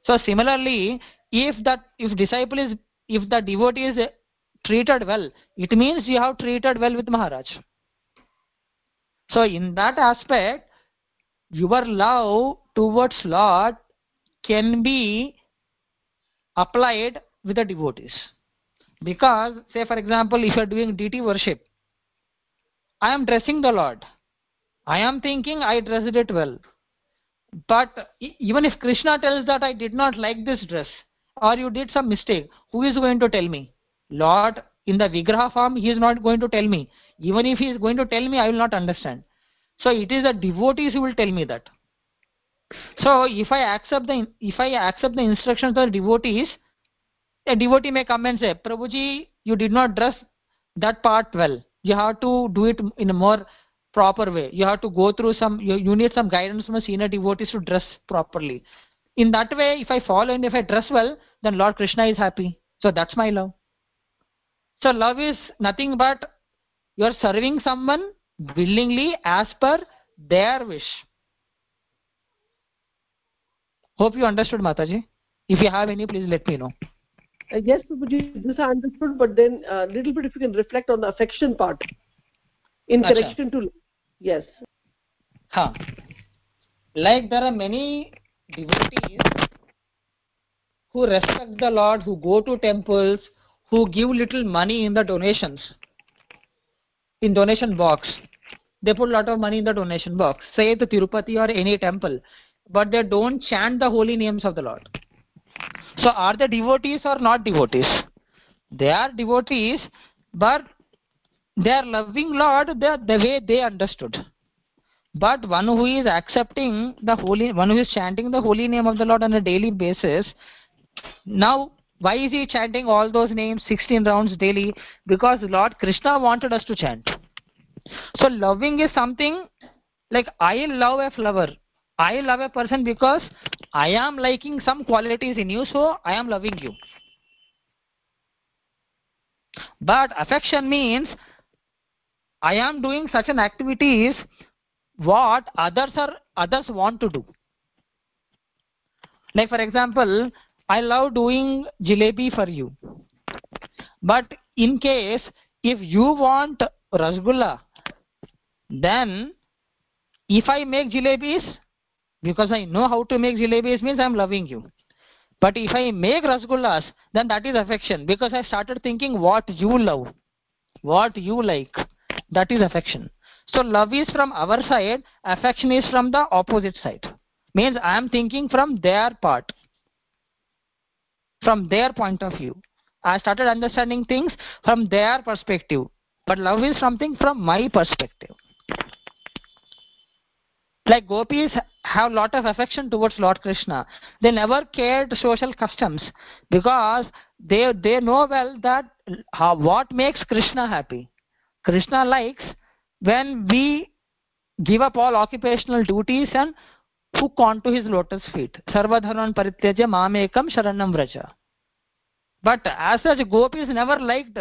So similarly, if the devotee is treated well, it means you have treated well with Maharaj. So in that aspect, your love towards Lord can be applied with the devotees. Because, say for example, if you are doing deity worship, I am dressing the Lord. I am thinking I dressed it well. But even if Krishna tells that I did not like this dress or you did some mistake, who is going to tell me? Lord, in the Vigraha form, he is not going to tell me. Even if he is going to tell me, I will not understand. So it is the devotees who will tell me that. So if I accept the instructions of the devotees, a devotee may come and say, Prabhuji, you did not dress that part well. You have to do it in a more proper way. You have to go through you need some guidance from a senior devotees to dress properly. In that way, if I follow and if I dress well, then Lord Krishna is happy. So that's my love. So love is nothing but you are serving someone willingly as per their wish. Hope you understood, Mataji. If you have any, please let me know. Yes, Prabhuji, this I understood, but then a little bit if you can reflect on the affection part in connection to love. Yes. Like there are many devotees who respect the Lord, who go to temples, who give little money in the donations, in donation box. They put a lot of money in the donation box, say the Tirupati or any temple, but they don't chant the holy names of the Lord. So are they devotees or not devotees? They are devotees, but they are loving Lord the way they understood. But one who is accepting the holy, one who is chanting the holy name of the Lord on a daily basis, now why is he chanting all those names 16 rounds daily? Because Lord Krishna wanted us to chant. So loving is something like I love a flower. I love a person because I am liking some qualities in you, so I am loving you. But affection means I am doing such an activities what others want to do. Like for example, I love doing jalebi for you. But in case if you want rasgulla, then if I make jalebis, because I know how to make jalebis means I am loving you. But if I make rasgullas, then that is affection, because I started thinking what you love, what you like. That is affection. So love is from our side, affection is from the opposite side. Means I am thinking from their part, from their point of view. I started understanding things from their perspective. But love is something from my perspective. Like gopis have lot of affection towards Lord Krishna. They never cared social customs because they know well that what makes Krishna happy. Krishna likes when we give up all occupational duties and hook onto his lotus feet. Sarvadharman parityaja mamekam sharanam vraja. But as such, gopis never liked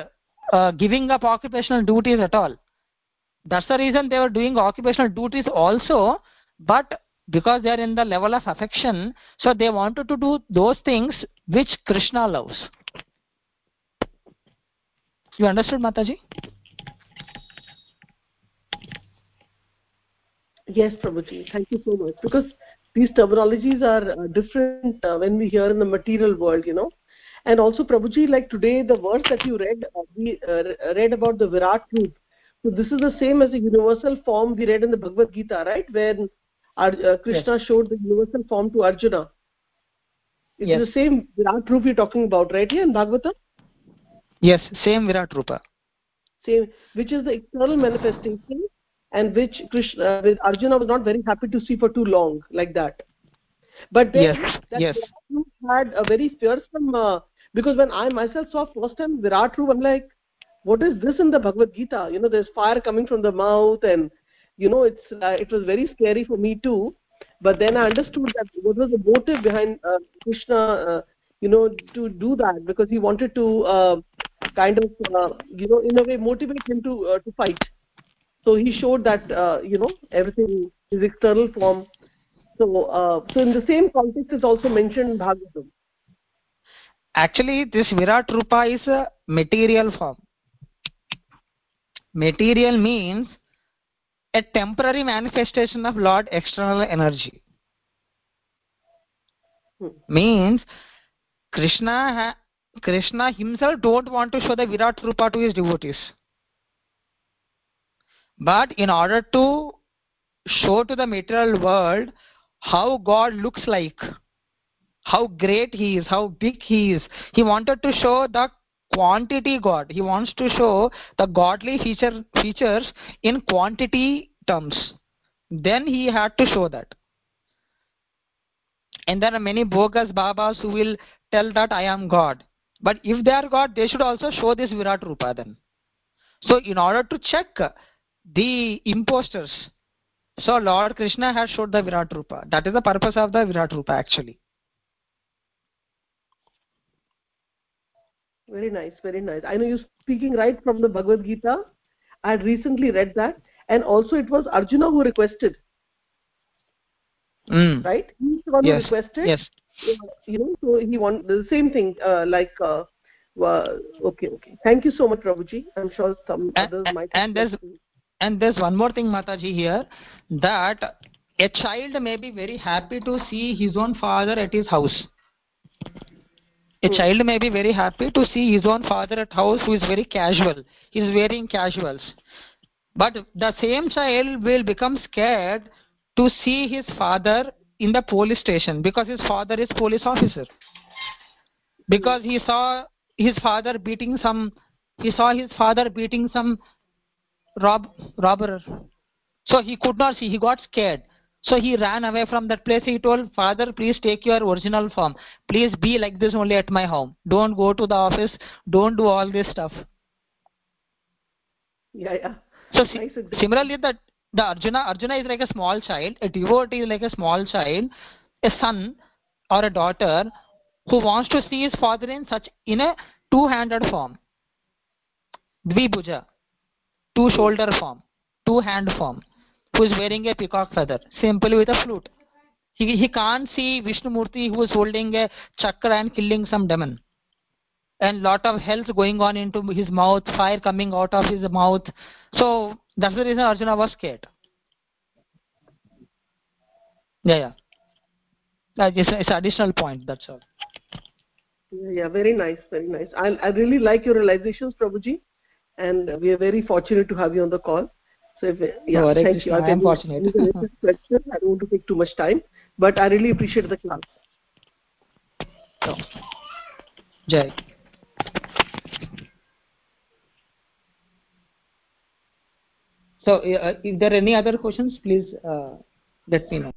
giving up occupational duties at all. That's the reason they were doing occupational duties also, but because they are in the level of affection, so they wanted to do those things which Krishna loves. You understood, Mataji? Yes, Prabhuji. Thank you so much. Because these terminologies are different when we hear in the material world, you know. And also, Prabhuji, like today, the verse that you read, we read about the Virat Rupa. So this is the same as the universal form we read in the Bhagavad Gita, right? When Krishna showed the universal form to Arjuna. It's the same Virat Rupa you're talking about, right? Yeah, in Bhagavatam? Yes, same Virat Rupa. Same, which is the external manifestation and which Krishna, Arjuna was not very happy to see for too long, like that. But then Virat Rupa had a very fearsome, because when I myself saw first time Virat Rupa, I'm like, what is this in the Bhagavad Gita? You know, there's fire coming from the mouth and, you know, it's it was very scary for me too. But then I understood that what was the motive behind Krishna, you know, to do that, because he wanted to kind of, you know, in a way motivate him to fight. So he showed that, you know, everything, his external form. So, so in the same context is also mentioned in Bhagavatam. Actually, this Virat Rupa is a material form. Material means a temporary manifestation of Lord external energy. Means Krishna himself don't want to show the Virat Rupa to his devotees. But in order to show to the material world how God looks like, how great he is, how big he is, he wanted to show the quantity God. He wants to show the godly features in quantity terms. Then he had to show that. And there are many bogus babas who will tell that I am God. But if they are God, they should also show this Virat Rupa then. So in order to check the imposters, so Lord Krishna has showed the Virat Rupa. That is the purpose of the Virat Rupa actually. Very nice, very nice. I know you're speaking right from the Bhagavad Gita. I had recently read that. And also it was Arjuna who requested. Right? He's the one who requested. Yes. You know, so he wanted the same thing like, okay. Thank you so much, Prabhuji. I'm sure some others might have. And there's one more thing, Mataji, here, that a child may be very happy to see his own father at his house. A child may be very happy to see his own father at house who is very casual. He is wearing casuals. But the same child will become scared to see his father in the police station because his father is police officer. Because he saw his father beating some robber. So he could not see. He got scared. So he ran away from that place. He told, "Father, please take your original form. Please be like this only at my home. Don't go to the office. Don't do all this stuff." Yeah. So similarly, the Arjuna is like a small child. A devotee is like a small child, a son or a daughter who wants to see his father in a two-handed form, dvibhuja, two-shoulder form, two-hand form. Who is wearing a peacock feather, simply with a flute. He can't see Vishnumurti who is holding a chakra and killing some demon. And lot of health going on into his mouth, fire coming out of his mouth. So that's the reason Arjuna was scared. Yeah. It's an additional point, that's all. Yeah, very nice, very nice. I really like your realizations, Prabhuji. And we are very fortunate to have you on the call. So thank you. I am fortunate. I don't want to take too much time, but I really appreciate the class. So, Jai. So, if there are any other questions, please let me know.